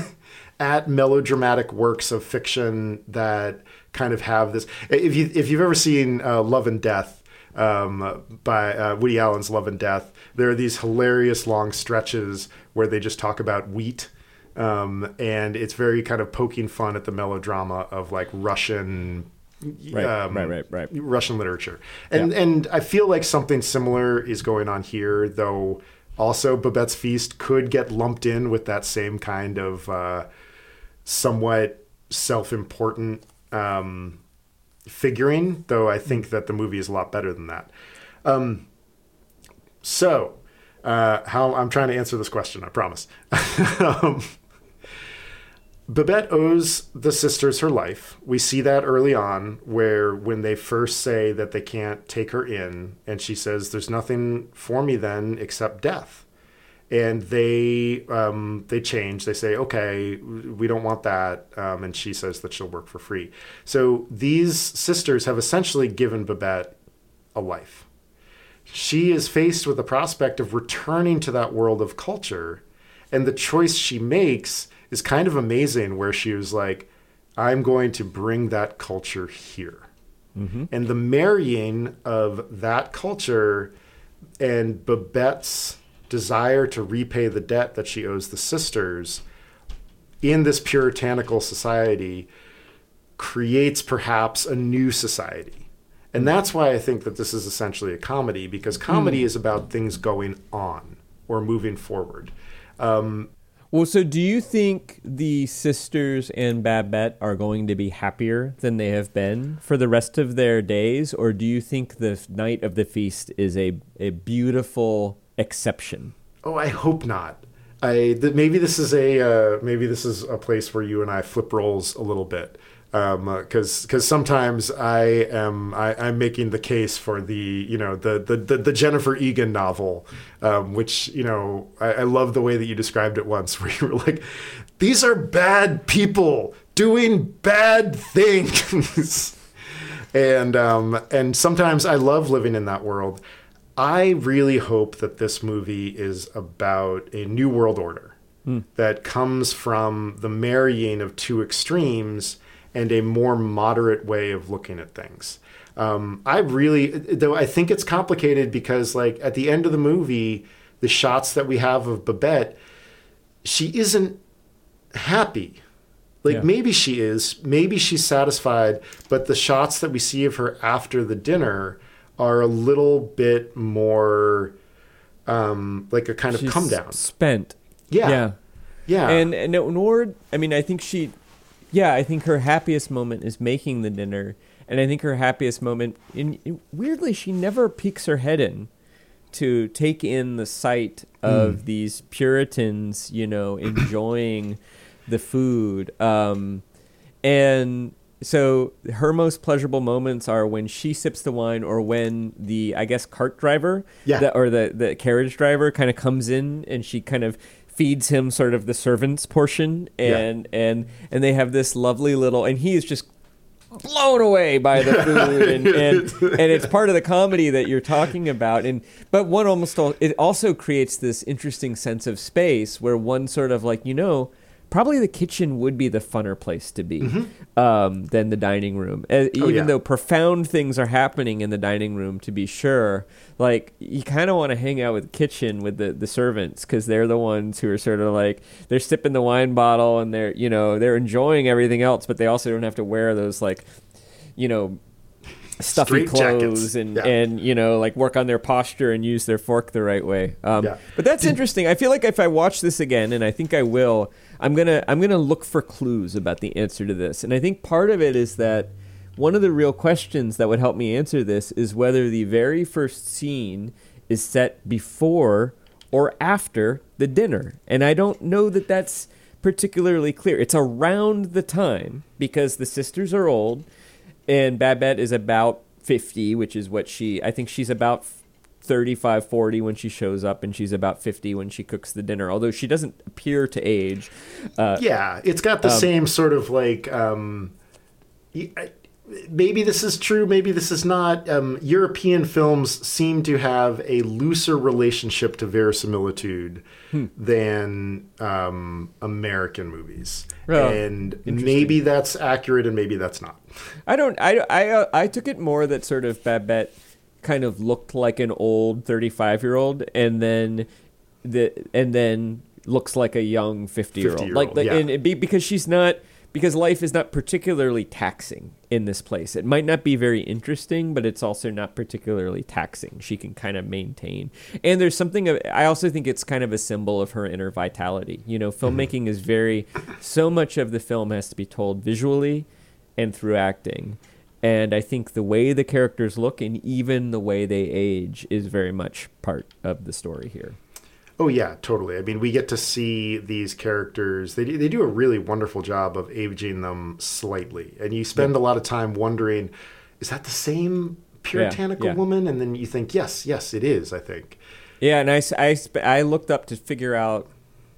at melodramatic works of fiction that kind of have this. If you if you've ever seen uh, Love and Death um, by uh, Woody Allen's Love and Death, there are these hilarious long stretches where they just talk about wheat, um, and it's very kind of poking fun at the melodrama of like Russian, right, um, right, right, right, Russian literature. And yeah. and I feel like something similar is going on here, though. Also, Babette's Feast could get lumped in with that same kind of uh, somewhat self-important um, figuring, though I think that the movie is a lot better than that. Um, so, uh, how I'm trying to answer this question, I promise. um, Babette owes the sisters her life. We see that early on, where when they first say that they can't take her in, and she says, "There's nothing for me then except death." And they um, they change. They say, "Okay, we don't want that." Um, and she says that she'll work for free. So these sisters have essentially given Babette a life. She is faced with the prospect of returning to that world of culture, and the choice she makes is kind of amazing, where she was like, I'm going to bring that culture here. Mm-hmm. And the marrying of that culture and Babette's desire to repay the debt that she owes the sisters in this puritanical society creates perhaps a new society. And that's why I think that this is essentially a comedy, because comedy mm. is about things going on or moving forward. Um, Well, so do you think the sisters and Babette are going to be happier than they have been for the rest of their days? Or do you think the night of the feast is a, a beautiful exception? Oh, I hope not. I th- maybe this is a uh, maybe this is a place where you and I flip roles a little bit, um, uh, 'cause 'cause sometimes I am I, I'm making the case for the you know the the the, the Jennifer Egan novel, um, which you know I, I love the way that you described it once, where you were like, these are bad people doing bad things, and um, and sometimes I love living in that world. I really hope that this movie is about a new world order mm. that comes from the marrying of two extremes and a more moderate way of looking at things. Um, I really, though I think it's complicated, because like at the end of the movie, the shots that we have of Babette, she isn't happy. Like yeah. maybe she is, maybe she's satisfied, but the shots that we see of her after the dinner are a little bit more um, like a kind of She's come down. Spent. Yeah. Yeah. yeah. And, and nor, I mean, I think she, yeah, I think her happiest moment is making the dinner. And I think her happiest moment, in, weirdly, she never peeks her head in to take in the sight of mm. these Puritans, you know, enjoying the food. Um, and... So her most pleasurable moments are when she sips the wine, or when the, I guess, cart driver yeah. the, or the, the carriage driver kind of comes in and she kind of feeds him sort of the servant's portion. And, yeah. and, and they have this lovely little, and he is just blown away by the food, and, and and it's part of the comedy that you're talking about. And but one almost all, it also creates this interesting sense of space where one sort of like, you know, probably the kitchen would be the funner place to be mm-hmm. um, than the dining room. As, oh, even yeah. though profound things are happening in the dining room, to be sure, like you kind of want to hang out with the kitchen, with the, the servants, because they're the ones who are sort of like, they're sipping the wine bottle and they're, you know, they're enjoying everything else, but they also don't have to wear those like, you know, stuffy Street clothes jackets. and, yeah. and, you know, like work on their posture and use their fork the right way. Um, yeah. But that's interesting. I feel like if I watch this again, and I think I will, I'm going to I'm gonna look for clues about the answer to this. And I think part of it is that one of the real questions that would help me answer this is whether the very first scene is set before or after the dinner. And I don't know that that's particularly clear. It's around the time, because the sisters are old and Babette is about fifty, which is what she... I think she's about thirty-five, forty when she shows up, and she's about fifty when she cooks the dinner, although she doesn't appear to age. Uh, yeah, it's got the um, same sort of like, um, maybe this is true, maybe this is not. Um, European films seem to have a looser relationship to verisimilitude hmm. than um, American movies. Oh, and maybe that's accurate and maybe that's not. I don't, I, I, I took it more that sort of Babette kind of looked like an old thirty-five year old and then the and then looks like a young fifty year old, like, like yeah. and it be, because she's not because life is not particularly taxing in this place. It might not be very interesting, but it's also not particularly taxing. She can kind of maintain, and there's something of, I also think it's kind of a symbol of her inner vitality. You know, filmmaking mm-hmm. is very, so much of the film has to be told visually and through acting. And I think the way the characters look and even the way they age is very much part of the story here. Oh, yeah, totally. I mean, we get to see these characters. They do, they do a really wonderful job of aging them slightly. And you spend yeah. a lot of time wondering, is that the same puritanical yeah, yeah. woman? And then you think, yes, yes, it is, I think. Yeah, and I, I, I looked up to figure out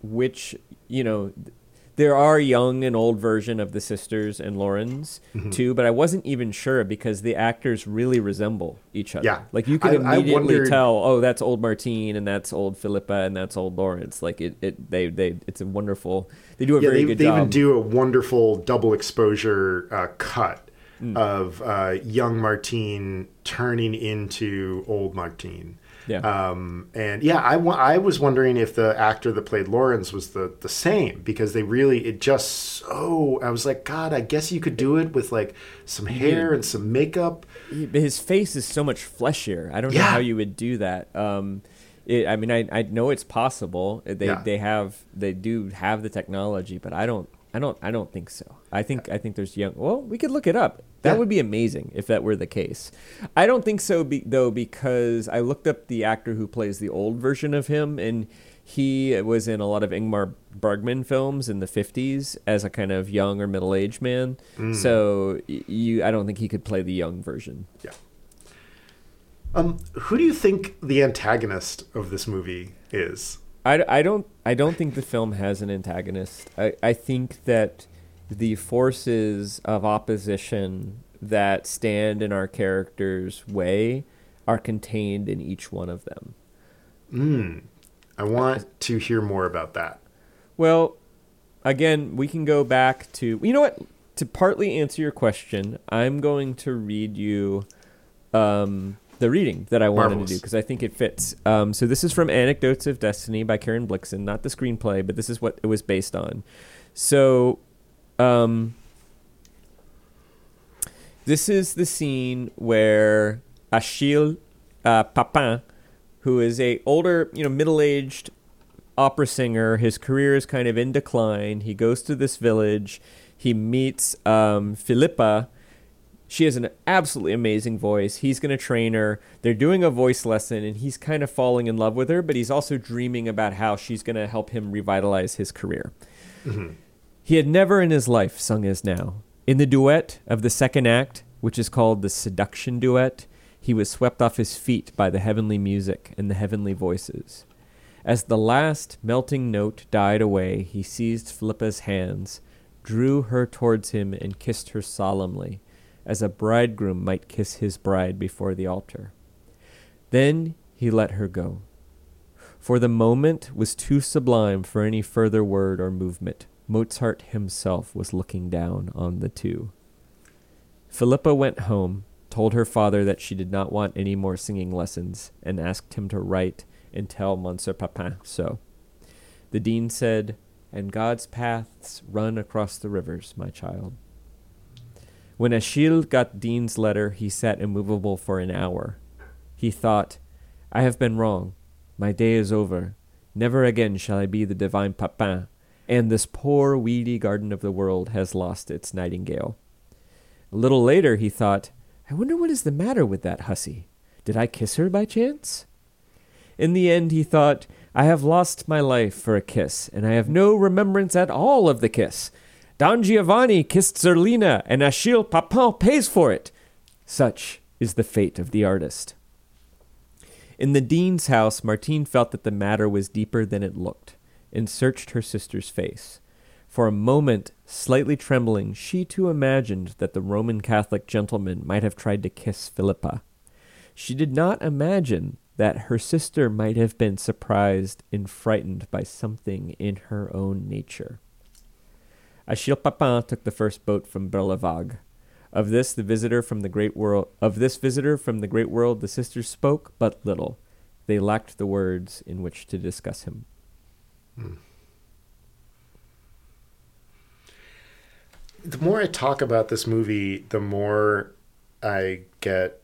which, you know... There are young and old version of the sisters and Lorens mm-hmm. too, but I wasn't even sure because the actors really resemble each other. Yeah. Like you could immediately I, I wondered... tell, oh, that's old Martine and that's old Philippa and that's old Lorens. Like it, it they, they it's a wonderful they do a yeah, very they, good they job. They even do a wonderful double exposure uh, cut mm. of uh, young Martine turning into old Martine. Yeah. Um, and yeah, I, I was wondering if the actor that played Lorens was the, the same, because they really, it just so, I was like, God, I guess you could do it with like some hair and some makeup. His face is so much fleshier. I don't yeah. know how you would do that. Um, it, I mean, I, I know it's possible. They, yeah. they have, they do have the technology, but I don't, I don't, I don't think so. I think, I think there's young, well, we could look it up. That yeah. would be amazing if that were the case. I don't think so, be, though, because I looked up the actor who plays the old version of him, and he was in a lot of Ingmar Bergman films in the fifties as a kind of young or middle-aged man. Mm. So you, I don't think he could play the young version. Yeah. Um, who do you think the antagonist of this movie is? I, I don't. I don't think the film has an antagonist. I, I think that the forces of opposition that stand in our character's way are contained in each one of them. Mm. I want to hear more about that. Well, again, we can go back to... You know what? To partly answer your question, I'm going to read you um, the reading that I wanted Marvelous. to do, because I think it fits. Um, so this is from Anecdotes of Destiny by Karen Blixen. Not the screenplay, but this is what it was based on. So... Um, this is the scene where Achille uh, Papin, who is a older, you know, middle-aged opera singer, his career is kind of in decline. He goes to this village. He meets um, Philippa. She has an absolutely amazing voice. He's going to train her. They're doing a voice lesson, and he's kind of falling in love with her, but he's also dreaming about how she's going to help him revitalize his career. Mm-hmm. He had never in his life sung as now. In the duet of the second act, which is called the seduction duet, he was swept off his feet by the heavenly music and the heavenly voices. As the last melting note died away, he seized Philippa's hands, drew her towards him, and kissed her solemnly, as a bridegroom might kiss his bride before the altar. Then he let her go, for the moment was too sublime for any further word or movement. Mozart himself was looking down on the two. Philippa went home, told her father that she did not want any more singing lessons, and asked him to write and tell Monsieur Papin so. The dean said, "And God's paths run across the rivers, my child." When Achille got Dean's letter, he sat immovable for an hour. He thought, "I have been wrong. My day is over. Never again shall I be the divine Papin, and this poor weedy garden of the world has lost its nightingale." A little later, he thought, "I wonder what is the matter with that hussy? Did I kiss her by chance?" In the end, he thought, "I have lost my life for a kiss, and I have no remembrance at all of the kiss. Don Giovanni kissed Zerlina, and Achille Papin pays for it." Such is the fate of the artist. In the dean's house, Martine felt that the matter was deeper than it looked, and searched her sister's face. For a moment, slightly trembling, she too imagined that the Roman Catholic gentleman might have tried to kiss Philippa. She did not imagine that her sister might have been surprised and frightened by something in her own nature. Achille Papin took the first boat from Berlevague. Of this the visitor from the great world of this visitor from the great world the sisters spoke but little. They lacked the words in which to discuss him. Hmm. The more I talk about this movie, the more I get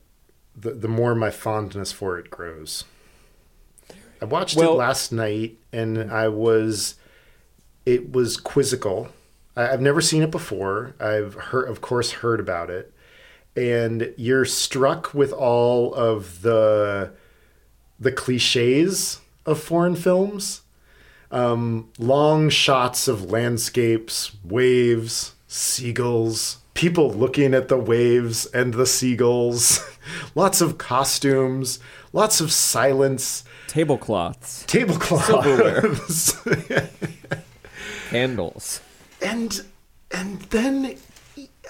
The, the more my fondness for it grows. I watched well, it last night, and I was, it was quizzical. I, I've never seen it before. I've heard, of course, heard about it. And you're struck with all of the, the cliches of foreign films. Um, long shots of landscapes, waves, seagulls, people looking at the waves and the seagulls, lots of costumes, lots of silence, tablecloths, tablecloths, candles, and and then,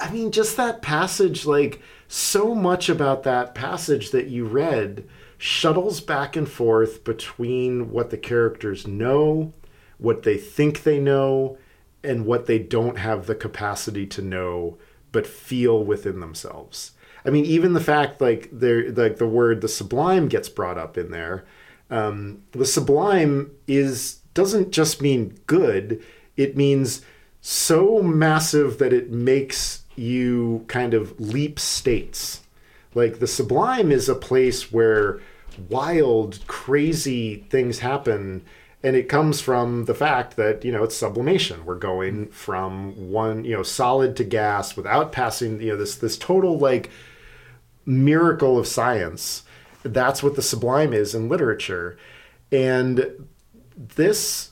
I mean, just that passage, like so much about that passage that you read, shuttles back and forth between what the characters know, what they think they know, and what they don't have the capacity to know but feel within themselves. I mean, even the fact, like, there, like the word the sublime gets brought up in there. Um, the sublime is doesn't just mean good. It means so massive that it makes you kind of leap states. Like the sublime is a place where wild, crazy things happen. And it comes from the fact that, you know, it's sublimation. We're going from one, you know, solid to gas without passing, you know, this this total, like, miracle of science. That's what the sublime is in literature. And this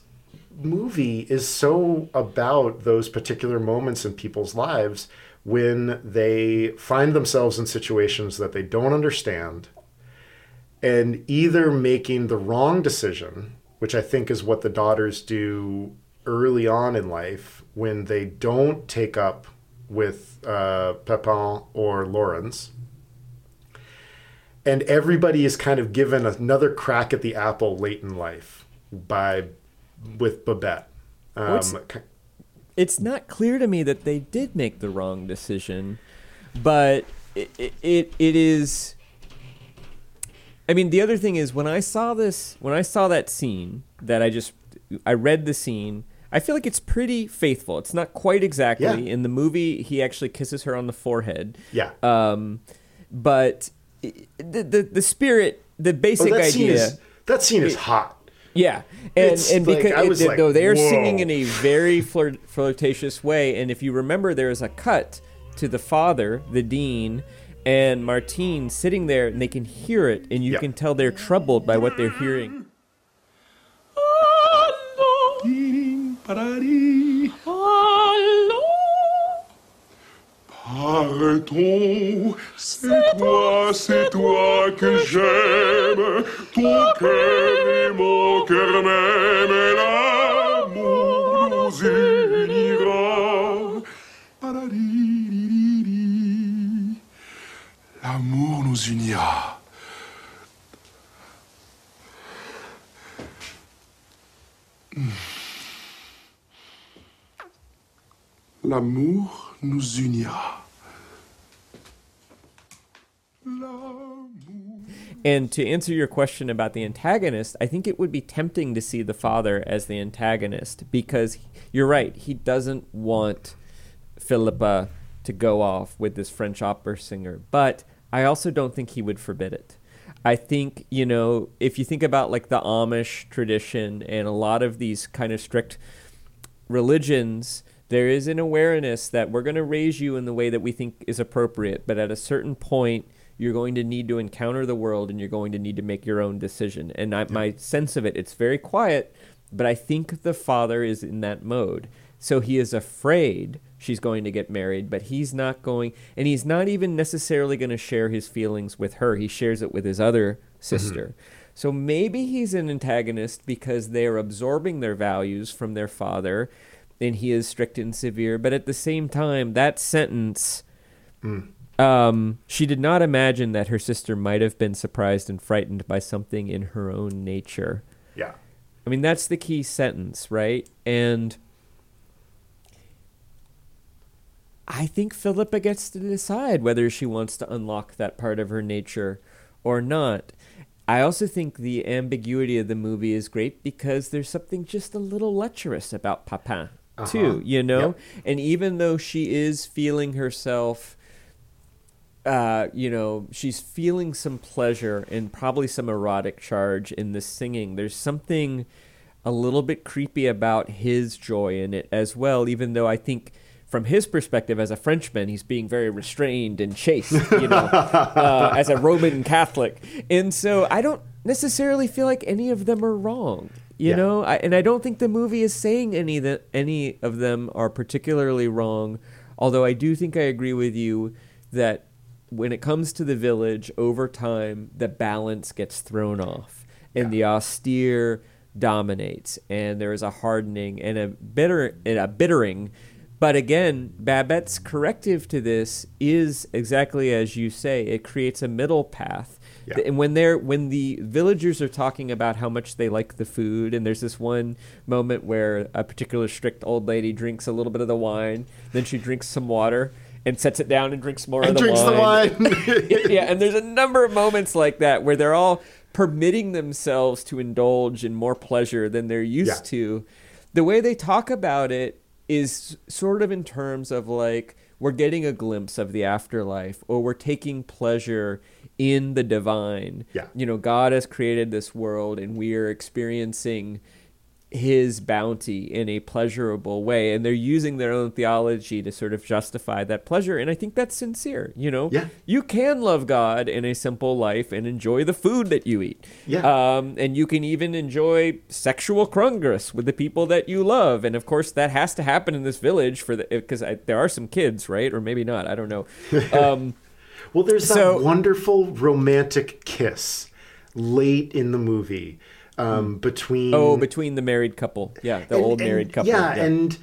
movie is so about those particular moments in people's lives when they find themselves in situations that they don't understand and either making the wrong decision, which I think is what the daughters do early on in life when they don't take up with uh, Papin or Lorens. And everybody is kind of given another crack at the apple late in life by with Babette. Um, it's not clear to me that they did make the wrong decision, but it it, it is... I mean, the other thing is when I saw this, when I saw that scene that I just, I read the scene, I feel like it's pretty faithful. It's not quite exactly. Yeah. In the movie, he actually kisses her on the forehead. Yeah. Um, but the, the, the spirit, the basic oh, that idea. Scene is, that scene is hot. Yeah. And, it's and because like, I was it, like, though they're whoa. singing in a very flirt, flirtatious way. And if you remember, there is a cut to the father, the dean, and Martine sitting there, and they can hear it, and you yep. can tell they're troubled by what they're hearing. Pardon, c'est toi, c'est toi que j'aime, ton cœur et mon cœur même, et l'amour nous unira. Paradis. L'amour nous unira. L'amour nous unira. And to answer your question about the antagonist, I think it would be tempting to see the father as the antagonist because you're right, he doesn't want Philippa to go off with this French opera singer. But I also don't think he would forbid it. I think, you know, if you think about like the Amish tradition and a lot of these kind of strict religions, there is an awareness that we're going to raise you in the way that we think is appropriate. But at a certain point, you're going to need to encounter the world and you're going to need to make your own decision. And I, yeah. my sense of it, it's very quiet, but I think the father is in that mode. So he is afraid she's going to get married, but he's not going, and he's not even necessarily going to share his feelings with her. He shares it with his other sister. Mm-hmm. So maybe he's an antagonist because they're absorbing their values from their father and he is strict and severe. But at the same time, that sentence... Mm. Um, she did not imagine that her sister might have been surprised and frightened by something in her own nature. Yeah. I mean, that's the key sentence, right? And I think Philippa gets to decide whether she wants to unlock that part of her nature or not. I also think the ambiguity of the movie is great because there's something just a little lecherous about Papin, uh-huh. too, you know? Yep. And even though she is feeling herself... Uh, you know, she's feeling some pleasure and probably some erotic charge in the singing. There's something a little bit creepy about his joy in it as well, even though I think from his perspective as a Frenchman, he's being very restrained and chaste, you know, uh, as a Roman Catholic. And so I don't necessarily feel like any of them are wrong, you yeah. know, I, and I don't think the movie is saying any that any of them are particularly wrong, although I do think I agree with you that when it comes to the village, over time, the balance gets thrown off and yeah. the austere dominates and there is a hardening and a bitter and a bittering. But again, Babette's corrective to this is exactly as you say, it creates a middle path. Yeah. And when they're when the villagers are talking about how much they like the food, and there's this one moment where a particular strict old lady drinks a little bit of the wine, then she drinks some water. And sets it down and drinks more and of the drinks wine. drinks the wine. Yeah, and there's a number of moments like that where they're all permitting themselves to indulge in more pleasure than they're used yeah. to. The way they talk about it is sort of in terms of like, we're getting a glimpse of the afterlife or we're taking pleasure in the divine. Yeah. You know, God has created this world and we are experiencing his bounty in a pleasurable way, and they're using their own theology to sort of justify that pleasure, and I think that's sincere, you know? Yeah. You can love God in a simple life and enjoy the food that you eat. Yeah. Um, and you can even enjoy sexual congress with the people that you love, and of course that has to happen in this village for the because there are some kids, right? Or maybe not, I don't know. Um, well, there's so, that wonderful romantic kiss late in the movie. Um, between oh, between the married couple, yeah, the and, old and, married couple, yeah, yeah, and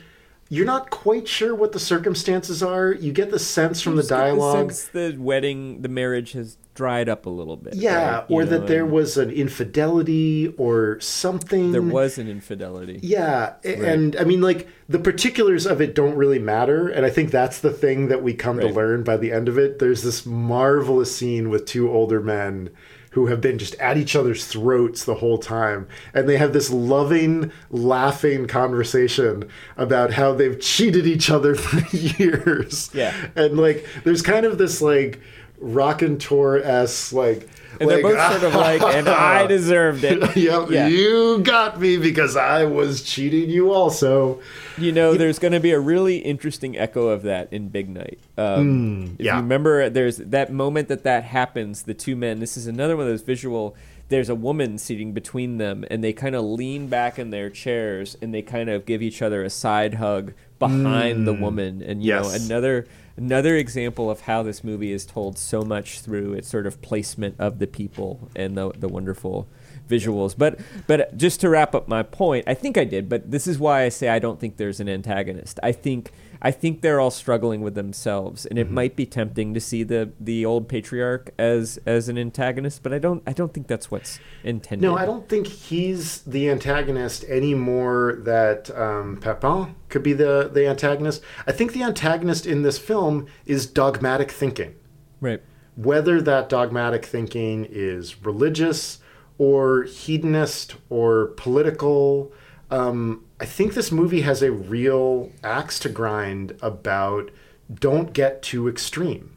you're not quite sure what the circumstances are. You get the sense from the dialogue, the, sense the wedding, the marriage has dried up a little bit, yeah, right? or you know, that there and, was an infidelity or something. There was an infidelity, yeah, right. and I mean, like the particulars of it don't really matter, and I think that's the thing that we come right. to learn by the end of it. There's this marvelous scene with two older men who have been just at each other's throats the whole time. And they have this loving, laughing conversation about how they've cheated each other for years. Yeah. And, like, there's kind of this, like, raconteur-esque, like... And like, they're both sort of like, and I deserved it. Yep, yeah. You got me because I was cheating you also. You know, there's going to be a really interesting echo of that in Big Night. Um, mm, if yeah. you remember, there's that moment that that happens, the two men, this is another one of those visual, there's a woman sitting between them, and they kind of lean back in their chairs, and they kind of give each other a side hug behind mm, the woman. And, you yes. know, another... Another example of how this movie is told so much through its sort of placement of the people and the the wonderful visuals. But but just to wrap up my point, I think I did, but this is why I say I don't think there's an antagonist. I think I think they're all struggling with themselves, and it mm-hmm. might be tempting to see the the old patriarch as as an antagonist, but I don't I don't think that's what's intended. No, I don't think he's the antagonist any more that um, Papin could be the, the antagonist. I think the antagonist in this film is dogmatic thinking. Right. Whether that dogmatic thinking is religious or hedonist or political, um, I think this movie has a real axe to grind about don't get too extreme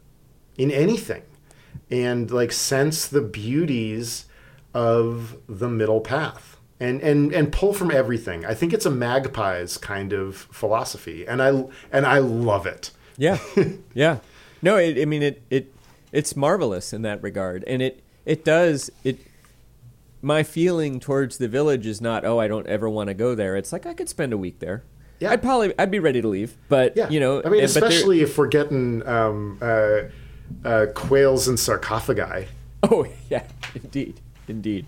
in anything, and like sense the beauties of the middle path and, and, and pull from everything. I think it's a Magpies kind of philosophy, and I, and I love it. Yeah. Yeah. No, it, I mean, it, it, it's marvelous in that regard. And it, it does, it, my feeling towards the village is not, oh, I don't ever want to go there. It's like, I could spend a week there. Yeah. I'd probably, I'd be ready to leave, but yeah. you know, I mean, and, especially if we're getting, um, uh, uh, quails and sarcophagi. Oh yeah, indeed. Indeed.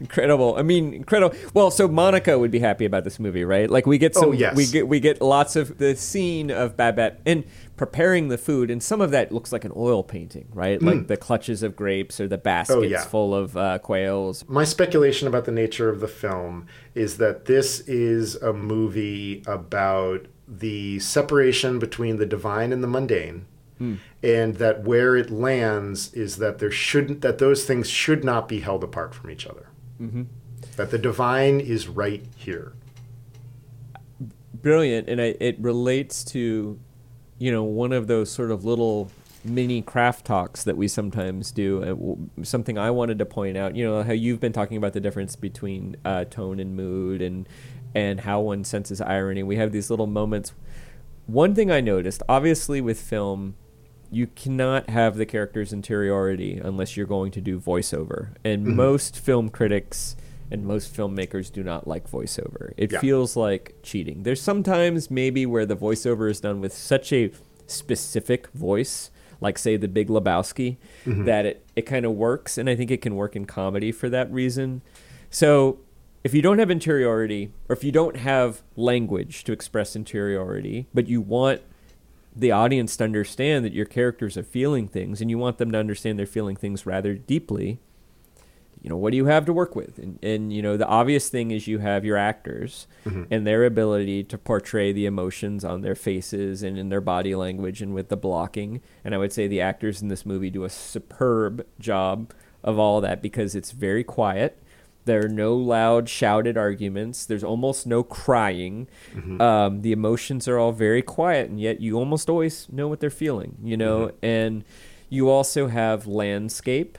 Incredible. I mean, incredible. Well, so Monica would be happy about this movie, right? Like we get some, oh, yes. we get, we get lots of the scene of Babette and preparing the food, and some of that looks like an oil painting, right? Mm. Like the clutches of grapes or the baskets oh, yeah. full of uh, quails. My speculation about the nature of the film is that this is a movie about the separation between the divine and the mundane, mm. and that where it lands is that there shouldn't that those things should not be held apart from each other. Mm-hmm. That the divine is right here. Brilliant, and I, it relates to, you know, one of those sort of little mini craft talks that we sometimes do. Something I wanted to point out, you know, how you've been talking about the difference between uh, tone and mood, and and how one senses irony. We have these little moments. One thing I noticed, obviously with film, you cannot have the character's interiority unless you're going to do voiceover. And mm-hmm. most film critics and most filmmakers do not like voiceover. It yeah. feels like cheating. There's sometimes maybe where the voiceover is done with such a specific voice, like say The Big Lebowski, mm-hmm. that it, it kind of works. And I think it can work in comedy for that reason. So if you don't have interiority, or if you don't have language to express interiority, but you want the audience to understand that your characters are feeling things, and you want them to understand they're feeling things rather deeply, you know, what do you have to work with? And, and you know, the obvious thing is you have your actors mm-hmm. and their ability to portray the emotions on their faces and in their body language and with the blocking. And I would say the actors in this movie do a superb job of all that, because it's very quiet. There are no loud shouted arguments. There's almost no crying. Mm-hmm. Um, the emotions are all very quiet, and yet you almost always know what they're feeling, you know? Mm-hmm. And you also have landscape,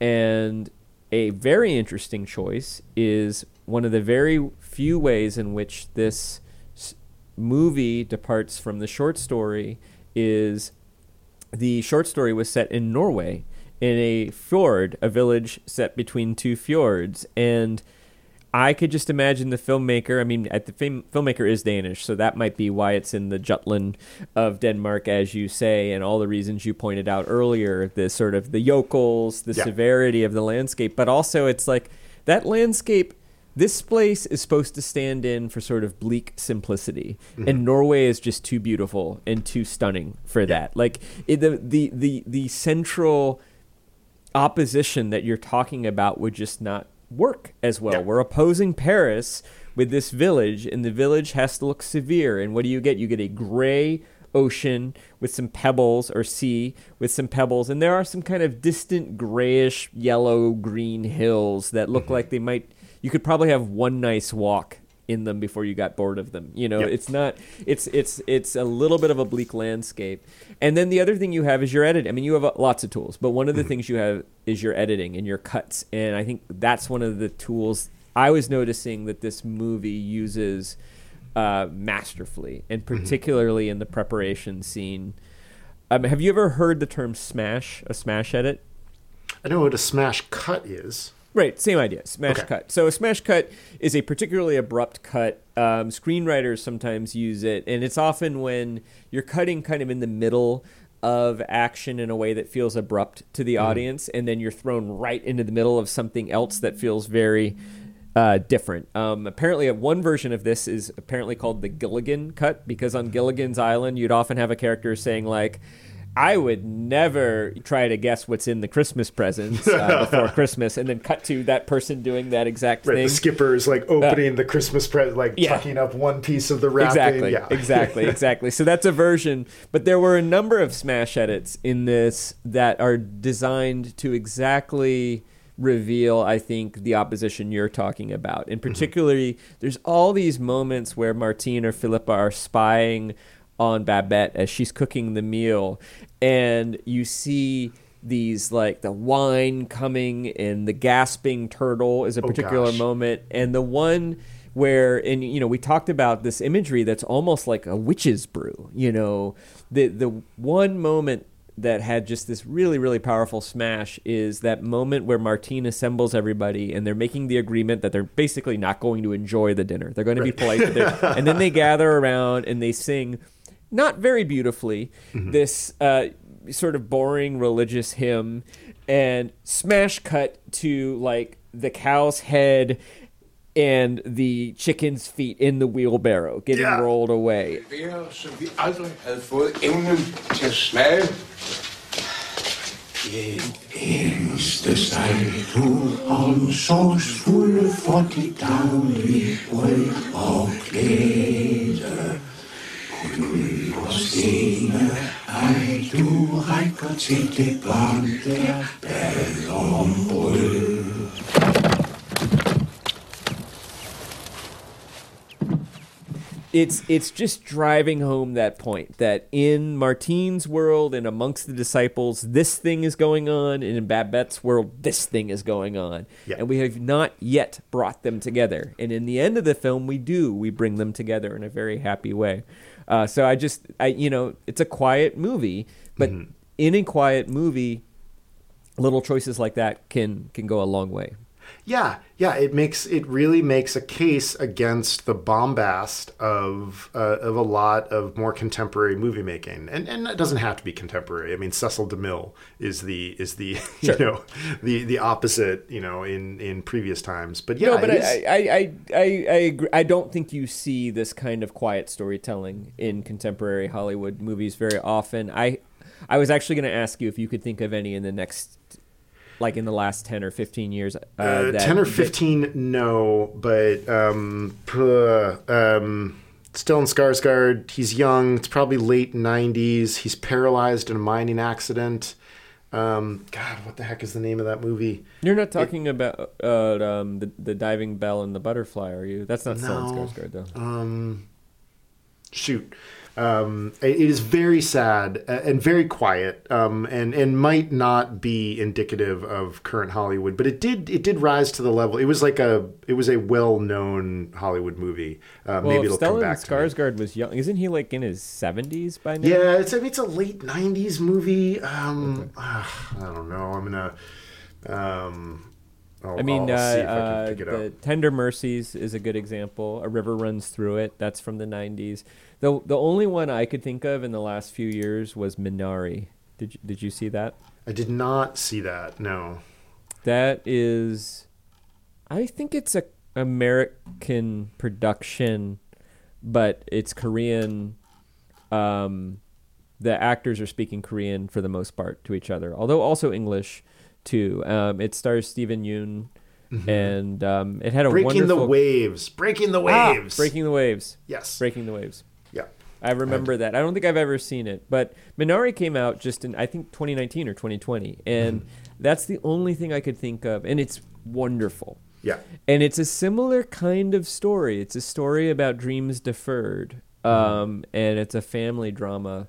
and a very interesting choice is one of the very few ways in which this movie departs from the short story is the short story was set in Norway in a fjord, a village set between two fjords. And I could just imagine the filmmaker, I mean, at the film, filmmaker is Danish, so that might be why it's in the Jutland of Denmark, as you say, and all the reasons you pointed out earlier, the sort of the yokels, the yeah. severity of the landscape. But also it's like that landscape, this place is supposed to stand in for sort of bleak simplicity, mm-hmm. and Norway is just too beautiful and too stunning for yeah. that. Like it, the, the, the, the central opposition that you're talking about would just not work as well. Yeah. We're opposing Paris with this village, and the village has to look severe. And what do you get? You get a gray ocean with some pebbles, or sea with some pebbles, and there are some kind of distant grayish yellow green hills that look mm-hmm. like they might, you could probably have one nice walk in them before you got bored of them. You know, yep. it's not, it's, it's, it's a little bit of a bleak landscape. And then the other thing you have is your editing. I mean, you have lots of tools, but one of the mm-hmm. things you have is your editing and your cuts. And I think that's one of the tools I was noticing that this movie uses uh, masterfully, and particularly mm-hmm. in the preparation scene. Um, have you ever heard the term smash, a smash edit? I know what a smash cut is. Right, same idea, smash okay. cut. So a smash cut is a particularly abrupt cut. Um, screenwriters sometimes use it, and it's often when you're cutting kind of in the middle of action in a way that feels abrupt to the mm. audience, and then you're thrown right into the middle of something else that feels very uh, different. Um, apparently, one version of this is apparently called the Gilligan cut, because on Gilligan's Island, you'd often have a character saying, like, I would never try to guess what's in the Christmas presents uh, before Christmas, and then cut to that person doing that exact right, thing. The skipper is like opening uh, the Christmas present, like yeah. tucking up one piece of the wrapping. Exactly, yeah. exactly, exactly. So that's a version. But there were a number of smash edits in this that are designed to exactly reveal, I think, the opposition you're talking about. And particularly, mm-hmm. there's all these moments where Martine or Philippa are spying on Babette as she's cooking the meal, and you see these, like, the wine coming, and the gasping turtle is a particular oh, moment, and the one where, and you know, we talked about this imagery that's almost like a witch's brew, you know, the the one moment that had just this really, really powerful smash is that moment where Martine assembles everybody and they're making the agreement that they're basically not going to enjoy the dinner. They're going to right. be polite to their, and then they gather around and they sing, not very beautifully, mm-hmm. this uh, sort of boring religious hymn, and smash cut to, like, the cow's head and the chicken's feet in the wheelbarrow getting yeah. rolled away. It's it's just driving home that point that in Martine's world and amongst the disciples, this thing is going on, and in Babette's world, this thing is going on. Yeah. And we have not yet brought them together. And in the end of the film, we do. We bring them together in a very happy way. Uh, so I just, I you know, it's a quiet movie, but mm-hmm. in a quiet movie, little choices like that can can go a long way. Yeah, yeah, it makes it really makes a case against the bombast of uh, of a lot of more contemporary movie making, and and it doesn't have to be contemporary. I mean, Cecil DeMille is the is the sure. you know the, the opposite you know in, in previous times. But yeah, no, but I, I I I I agree. I don't think you see this kind of quiet storytelling in contemporary Hollywood movies very often. I I was actually going to ask you if you could think of any in the next. Like in the last ten or fifteen years? Uh, uh, that ten or fifteen, bit. No. But um, um, Stellan Skarsgård, he's young. It's probably late nineties. He's paralyzed in a mining accident. Um, God, what the heck is the name of that movie? You're not talking it, about uh, um, the, the Diving Bell and the Butterfly, are you? That's not no, Stellan Skarsgård, though. Um, shoot. Um, it is very sad and very quiet, um, and and might not be indicative of current Hollywood, but it did it did rise to the level. It was like a it was a well known Hollywood movie. Uh, well, maybe it'll Stellan come back. Stellan Skarsgård was young, isn't he? Like in his seventies by now. Yeah, it's I mean, it's a late nineties movie. Um, okay. uh, I don't know. I'm gonna. Um, I'll, I mean, I'll uh, see if I can pick it uh, the up. Tender Mercies is a good example. A River Runs Through It. That's from the nineties. The the only one I could think of in the last few years was Minari. Did you, did you see that? I did not see that, no. That is, I think it's an American production, but it's Korean. Um, the actors are speaking Korean for the most part to each other, although also English too. Um, it stars Steven Yeun. Mm-hmm. And um, it had a Breaking wonderful... the Waves. Breaking the Waves. Ah, Breaking the Waves. Yes. Breaking the Waves. Yeah. I remember I that. I don't think I've ever seen it. But Minari came out just in, I think, twenty nineteen or twenty twenty. And mm-hmm. that's the only thing I could think of. And it's wonderful. Yeah. And it's a similar kind of story. It's a story about dreams deferred. Um, mm-hmm. And it's a family drama.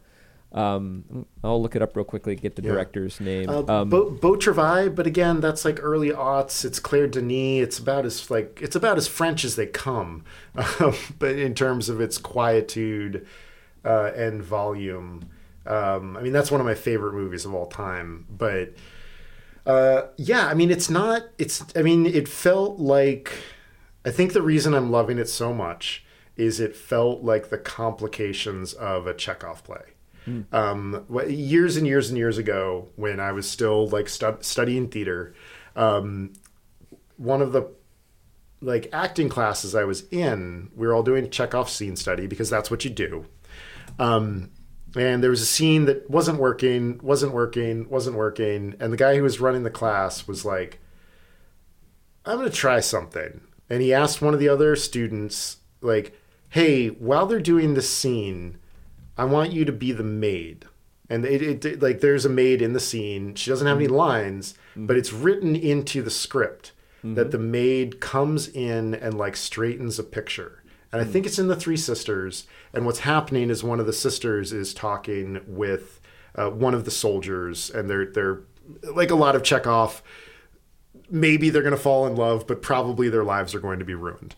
Um, I'll look it up real quickly, get the yeah. director's name. Uh, um, Beau, Beau Travail, but again, that's like early aughts. It's Claire Denis. It's about as like it's about as French as they come, um, but in terms of its quietude uh, and volume. Um, I mean, that's one of my favorite movies of all time. But uh, yeah, I mean, it's not. It's I mean, it felt like I think the reason I'm loving it so much is it felt like the complications of a Chekhov play. Um, years and years and years ago, when I was still like stu- studying theater, um, one of the like acting classes I was in, we were all doing Chekhov scene study because that's what you do. Um, and there was a scene that wasn't working, wasn't working, wasn't working. And the guy who was running the class was like, I'm going to try something. And he asked one of the other students, like, hey, while they're doing this scene, I want you to be the maid. And it, it, it like there's a maid in the scene. She doesn't have any lines, mm-hmm. but it's written into the script mm-hmm. that the maid comes in and like straightens a picture. And mm-hmm. I think it's in The Three Sisters. And what's happening is one of the sisters is talking with uh, one of the soldiers, and they're they're like a lot of Chekhov. Maybe they're going to fall in love, but probably their lives are going to be ruined.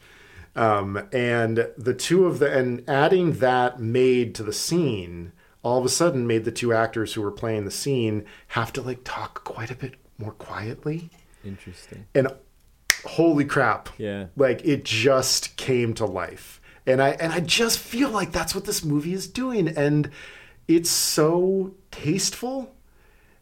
Um, and the two of the and adding that maid to the scene all of a sudden made the two actors who were playing the scene have to like talk quite a bit more quietly. Interesting. And holy crap. Yeah. Like it just came to life. And I, and I just feel like that's what this movie is doing. And it's so tasteful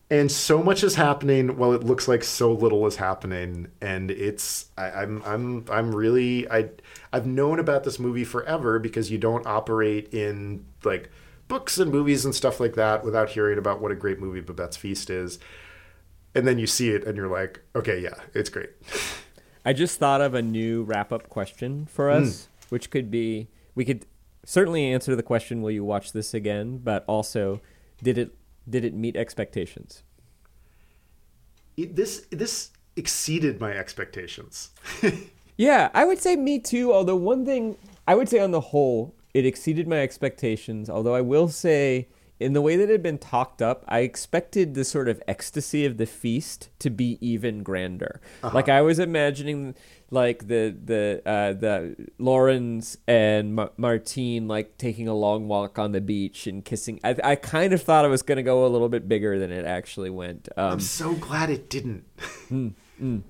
and so much is happening while it looks like so little is happening. And it's, I, I'm, I'm, I'm really, I, I've known about this movie forever because you don't operate in like books and movies and stuff like that without hearing about what a great movie Babette's Feast is. And then you see it and you're like, okay, yeah, it's great. I just thought of a new wrap-up question for us, mm. which could be, we could certainly answer the question, will you watch this again? But also, did it did it meet expectations? It, this this exceeded my expectations. Yeah, I would say me too, although one thing, I would say on the whole, it exceeded my expectations, although I will say, in the way that it had been talked up, I expected the sort of ecstasy of the feast to be even grander. Uh-huh. Like I was imagining, like the the uh, the Lorens and Ma- Martine like taking a long walk on the beach and kissing. I, I kind of thought it was going to go a little bit bigger than it actually went. Um, I'm so glad it didn't. mm, mm.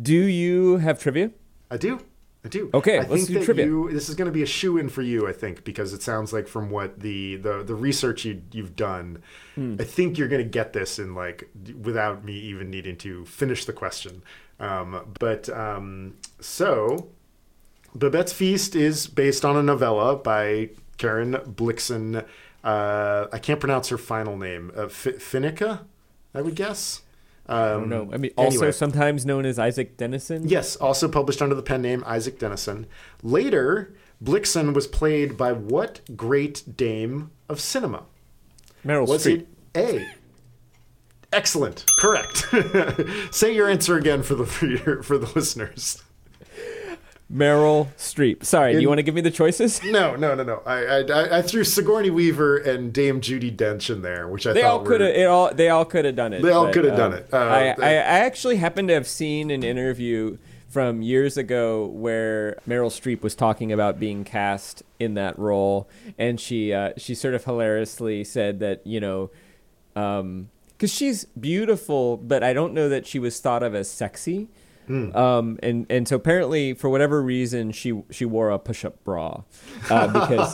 Do you have trivia? I do. I do. Okay, I let's think do that trivia. You, this is going to be a shoe-in for you, I think, because it sounds like from what the the, the research you, you've done, mm. I think you're going to get this in like without me even needing to finish the question. Um, but um, so, Babette's Feast is based on a novella by Karen Blixen. Uh, I can't pronounce her final name. Uh, F- Finnica, I would guess. Um, I don't know. I mean, also anyway. Sometimes known as Isaac Denison. Yes, also published under the pen name Isaac Denison. Later, Blixen was played by what great dame of cinema? Meryl Streep. Was it A? Excellent, correct. Say your answer again for the for, your, for the listeners. Meryl Streep. Sorry, In, do you want to give me the choices? No, no, no, no. I, I, I threw Sigourney Weaver and Dame Judi Dench in there, which I they thought all could have. All they all could have done it. They all could have um, done it. Uh, I, I, I actually happened to have seen an interview from years ago where Meryl Streep was talking about being cast in that role, and she uh, she sort of hilariously said that you know. Um, Because she's beautiful, but I don't know that she was thought of as sexy. Mm. Um, and, and so apparently, for whatever reason, she she wore a push-up bra. Uh, because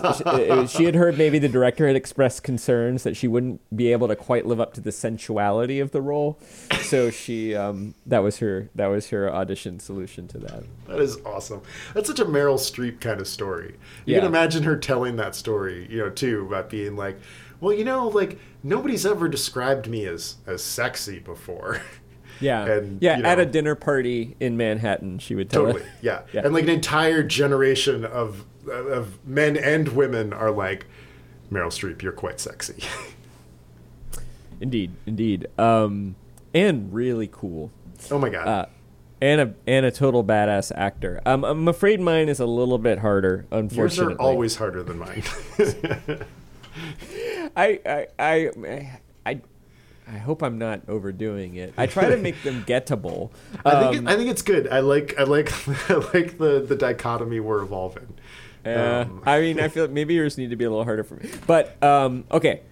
she, she had heard maybe the director had expressed concerns that she wouldn't be able to quite live up to the sensuality of the role. So she um, that was her that was her audition solution to that. That is awesome. That's such a Meryl Streep kind of story. You yeah. can imagine her telling that story, you know, too, about being like, well, you know, like nobody's ever described me as, as sexy before. Yeah. And, yeah. You know, at a dinner party in Manhattan, she would tell totally. It. Yeah. yeah. And like an entire generation of of men and women are like, Meryl Streep, you're quite sexy. Indeed. Indeed. Um, and really cool. Oh, my God. Uh, and a and a total badass actor. Um, I'm afraid mine is a little bit harder, unfortunately. Yours are always harder than mine. I, I I I I hope I'm not overdoing it. I try to make them gettable. Um, I think it, I think it's good. I like I like I like the, the dichotomy we're evolving. Uh, um. I mean, I feel like maybe yours need to be a little harder for me. But um, okay,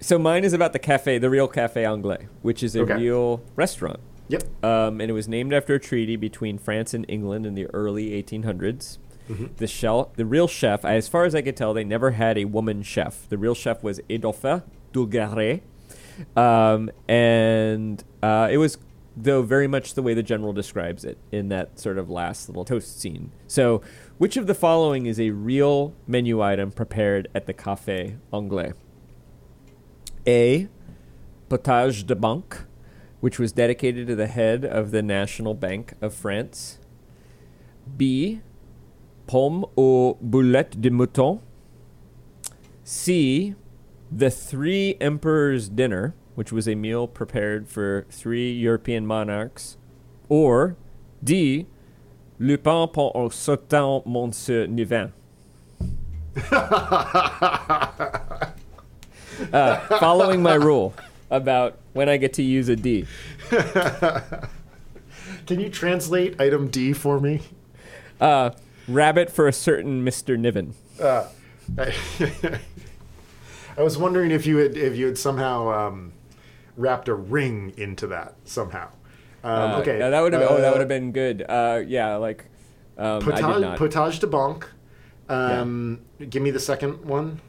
so mine is about the cafe, the real Café Anglais, which is a okay. real restaurant. Yep. Um, and it was named after a treaty between France and England in the early eighteen hundreds. Mm-hmm. The shell, the real chef, as far as I could tell, they never had a woman chef. The real chef was Adolphe Dugarry, um, and uh, it was though very much the way the general describes it in that sort of last little toast scene. So, which of the following is a real menu item prepared at the Café Anglais? A, potage de banque, which was dedicated to the head of the National Bank of France. B, pomme aux boulettes de mouton. C, the Three Emperors' Dinner, which was a meal prepared for three European monarchs. Or D, le pain pour un certain monsieur Nivin. Uh, following my rule about when I get to use a D. Can you translate item D for me? Uh, rabbit for a certain Mister Niven. Uh, I, I was wondering if you had if you had somehow um, wrapped a ring into that somehow. Um, uh, okay, yeah, that would have uh, oh, that would have been good. Uh, yeah, like um, potage, I did not. Potage de banque. Um, yeah. Give me the second one.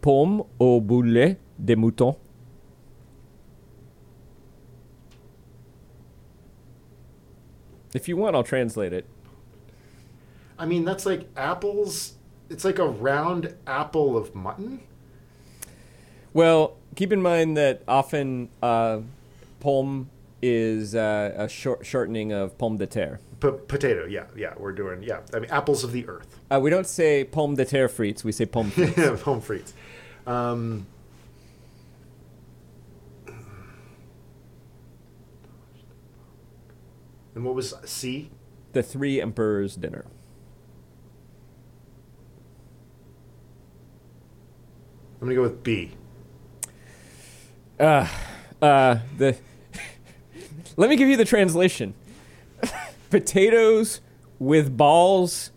Pomme aux boulettes de mouton. If you want, I'll translate it. I mean, that's like apples. It's like a round apple of mutton. Well, keep in mind that often uh, pomme is uh, a short shortening of pomme de terre. P- potato, yeah, yeah, we're doing, yeah. I mean, apples of the earth. Uh, we don't say pomme de terre frites, we say pomme frites. Pomme frites. Um, and what was C? The Three Emperors' Dinner. I'm going to go with B. Uh, uh, the Let me give you the translation. Potatoes with balls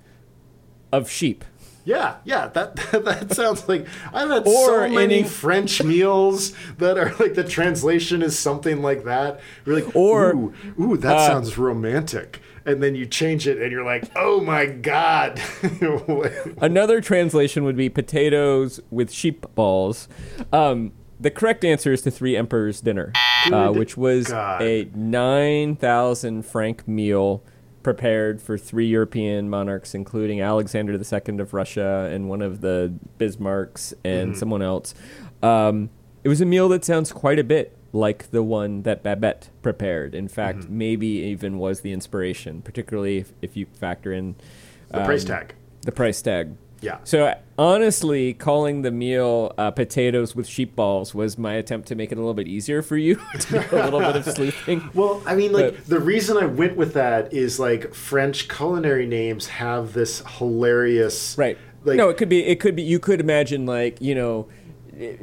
of sheep. Yeah, yeah, that that, that sounds like... I've had or so many any... French meals that are like the translation is something like that. You're like, or, ooh, ooh, that uh, sounds romantic. And then you change it and you're like, oh my God. Another translation would be potatoes with sheep balls. Um, the correct answer is the Three Emperors' Dinner, uh, which was God. a nine thousand franc meal prepared for three European monarchs, including Alexander the Second of Russia and one of the Bismarcks and mm-hmm. someone else. Um, it was a meal that sounds quite a bit like the one that Babette prepared. In fact, mm-hmm. maybe even was the inspiration, particularly if, if you factor in... Um, the price tag. The price tag. Yeah. So honestly, calling the meal uh, potatoes with sheep balls was my attempt to make it a little bit easier for you to do a little bit of sleuthing. Well, I mean, like but, the reason I went with that is like French culinary names have this hilarious... Right. Like, no, it could be, it could be, you could imagine like, you know,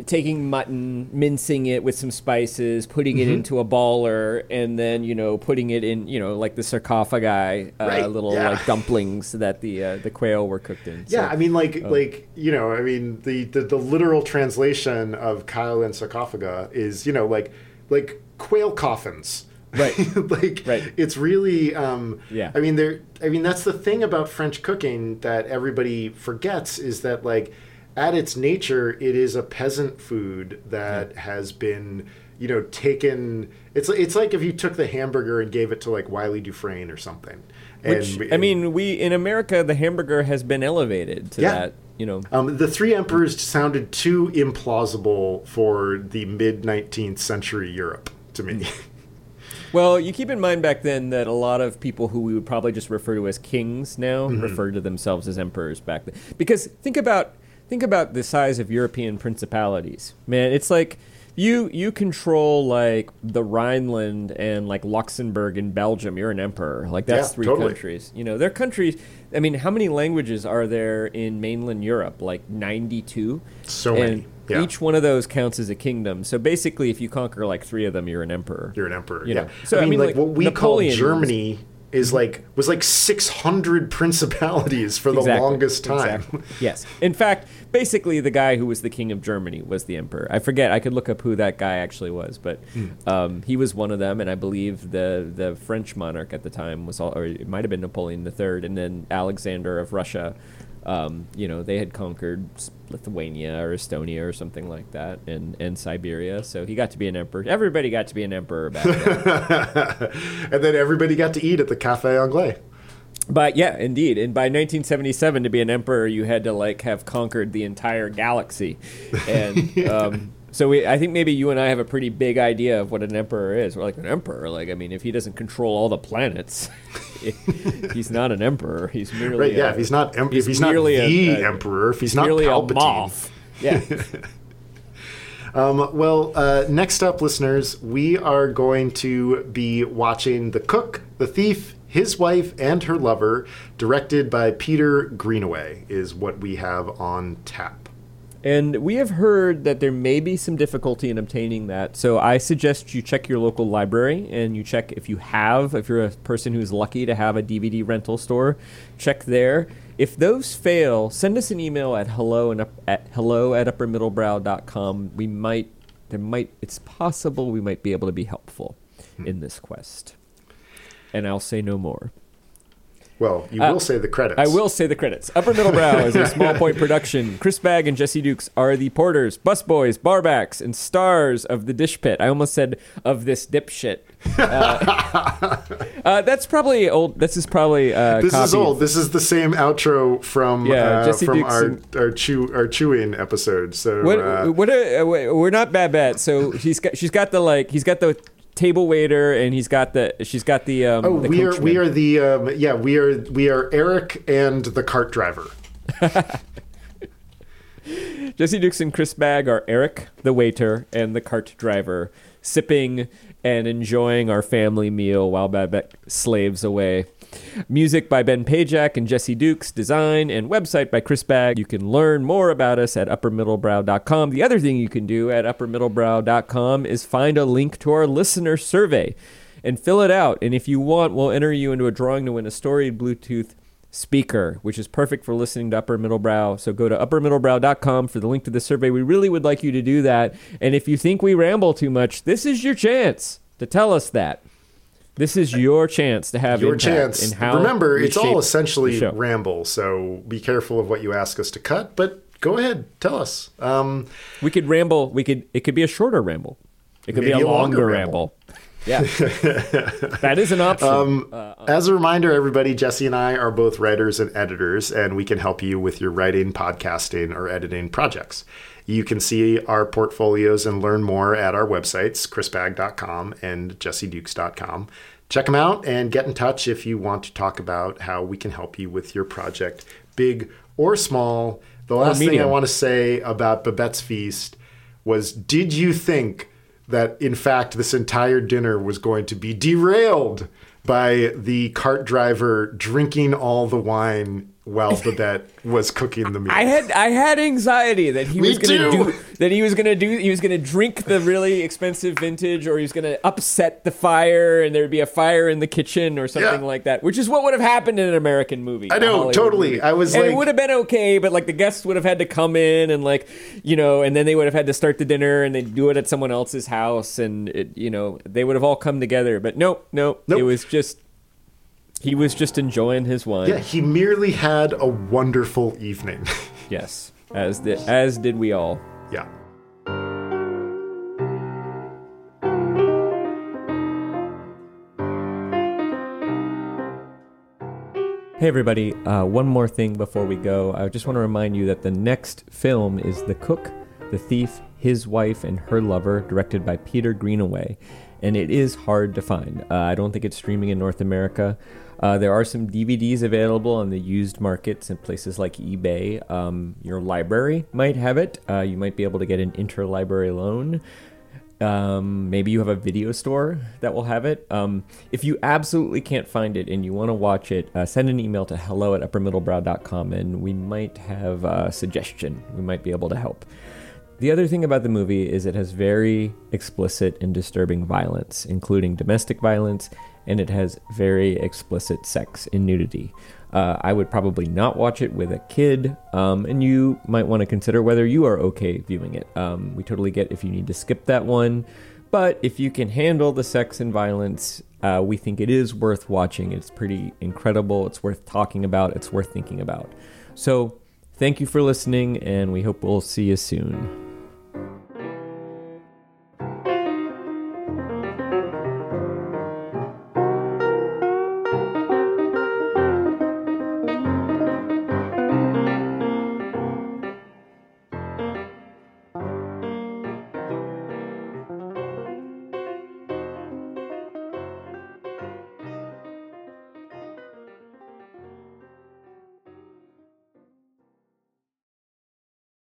taking mutton, mincing it with some spices, putting it mm-hmm. into a baller, and then, you know, putting it in, you know, like the sarcophagi, uh, right. little yeah. like dumplings that the uh, the quail were cooked in. Yeah, so, I mean, like, um, like you know, I mean, the, the, the literal translation of Kyle and sarcophaga is, you know, like like quail coffins. Right. like, right. It's really, um, yeah. I mean, there. I mean, that's the thing about French cooking that everybody forgets is that, like, at its nature, it is a peasant food that mm-hmm. has been, you know, taken. It's it's like if you took the hamburger and gave it to like Wiley Dufresne or something. And, Which I and, mean, we in America, the hamburger has been elevated to yeah. that. You know, um, the Three Emperors sounded too implausible for the mid nineteenth century Europe to me. Mm-hmm. Well, you keep in mind back then that a lot of people who we would probably just refer to as kings now mm-hmm. referred to themselves as emperors back then. Because think about. Think about the size of European principalities, man. It's like you you control like the Rhineland and like Luxembourg in Belgium. You're an emperor. Like that's yeah, three totally. countries. You know, they're countries. I mean, how many languages are there in mainland Europe? Like ninety-two. So and many. Yeah. Each one of those counts as a kingdom. So basically, if you conquer like three of them, you're an emperor. You're an emperor. You yeah. Know? So I mean, I mean like, like what we Napoleon call Germany. Was, Is like was like six hundred principalities for the exactly. longest time. Exactly. Yes. In fact, basically the guy who was the king of Germany was the emperor. I forget. I could look up who that guy actually was, but mm. um, he was one of them. And I believe the the French monarch at the time was all, or it might have been Napoleon the Third, and then Alexander of Russia Um, you know, they had conquered Lithuania or Estonia or something like that, and, and Siberia. So he got to be an emperor. Everybody got to be an emperor back then. And then everybody got to eat at the Café Anglais. But yeah, indeed. And by nineteen seventy-seven, to be an emperor, you had to like have conquered the entire galaxy. And yeah. um, so we, I think maybe you and I have a pretty big idea of what an emperor is. We're like, an emperor? Like, I mean, if he doesn't control all the planets, he's not an emperor. He's merely right. Yeah, a, if he's not, em- he's if he's not the a, emperor, if he's, he's not Palpatine. Yeah. Um, well, uh, next up, listeners, we are going to be watching The Cook, The Thief, His Wife, and Her Lover, directed by Peter Greenaway, is what we have on tap. And we have heard that there may be some difficulty in obtaining that, so I suggest you check your local library and you check if you have, if you're a person who's lucky to have a D V D rental store, check there. If those fail, send us an email at hello and at hello at uppermiddlebrow dot com. We might, there might, it's possible we might be able to be helpful hmm. in this quest. And I'll say no more. Well, you uh, will say the credits. I will say the credits. Upper Middle Brow is a Small Point production. Chris Bagg and Jesse Dukes are the porters, busboys, barbacks, and stars of the dish pit. I almost said of this dipshit. Uh, uh, that's probably old. This is probably uh, this copied. Is old. This is the same outro from yeah, uh, Jesse from Dukes our and, our chew our chew-in episode. So what? Uh, what are, we're not Babette. So she's got she's got the like he's got the. table waiter, and he's got the she's got the um oh the we are we are the um yeah we are we are Eric and the cart driver. Jesse Dukes and Chris Bagg are Eric the waiter and the cart driver, sipping and enjoying our family meal while Babette slaves away. Music by Ben Pajak and Jesse Dukes, design and website by Chris Bagg. You can learn more about us at upper middle brow dot com. The other thing you can do at upper middle brow dot com is find a link to our listener survey and fill it out. And if you want, we'll enter you into a drawing to win a storied Bluetooth speaker, which is perfect for listening to Upper Middle Brow. So go to upper middle brow dot com for the link to the survey. We really would like you to do that. And if you think we ramble too much, this is your chance to tell us that. This is your chance to have your chance. In how Remember, it's all essentially ramble, so be careful of what you ask us to cut. But go ahead, tell us. Um, we could ramble. We could. It could be a shorter ramble. It could be a, a longer, longer ramble. ramble. Yeah, that is an option. Um, uh, as a reminder, everybody, Jesse and I are both writers and editors, and we can help you with your writing, podcasting, or editing projects. You can see our portfolios and learn more at our websites, chris bagg dot com and jesse dukes dot com. Check them out and get in touch if you want to talk about how we can help you with your project, big or small. The last thing I want to say about Babette's Feast was, did you think that, in fact, this entire dinner was going to be derailed by the cart driver drinking all the wine while Babette was cooking the meal? I had I had anxiety that he Me was going to do that he was going to do he was going to drink the really expensive vintage, or he was going to upset the fire and there'd be a fire in the kitchen or something yeah. like that, which is what would have happened in an American movie. I know, totally. Movie. I was and like, it would have been okay, but like the guests would have had to come in and like, you know, and then they would have had to start the dinner and they'd do it at someone else's house, and it, you know, they would have all come together, but no, no, nope. It was just He was just enjoying his wine. Yeah, he merely had a wonderful evening. Yes, as did, as did we all. Yeah. Hey, everybody. Uh, one more thing before we go. I just want to remind you that the next film is The Cook, The Thief, His Wife, and Her Lover, directed by Peter Greenaway. And it is hard to find. Uh, I don't think it's streaming in North America. Uh, there are some D V Ds available on the used markets and places like eBay. Um, your library might have it. Uh, you might be able to get an interlibrary loan. Um, maybe you have a video store that will have it. Um, if you absolutely can't find it and you want to watch it, uh, send an email to hello at upper middle brow dot com and we might have a suggestion. We might be able to help. The other thing about the movie is it has very explicit and disturbing violence, including domestic violence, and it has very explicit sex and nudity. Uh, I would probably not watch it with a kid, um, and you might want to consider whether you are okay viewing it. Um, we totally get if you need to skip that one, but if you can handle the sex and violence, uh, we think it is worth watching. It's pretty incredible. It's worth talking about. It's worth thinking about. So thank you for listening, and we hope we'll see you soon.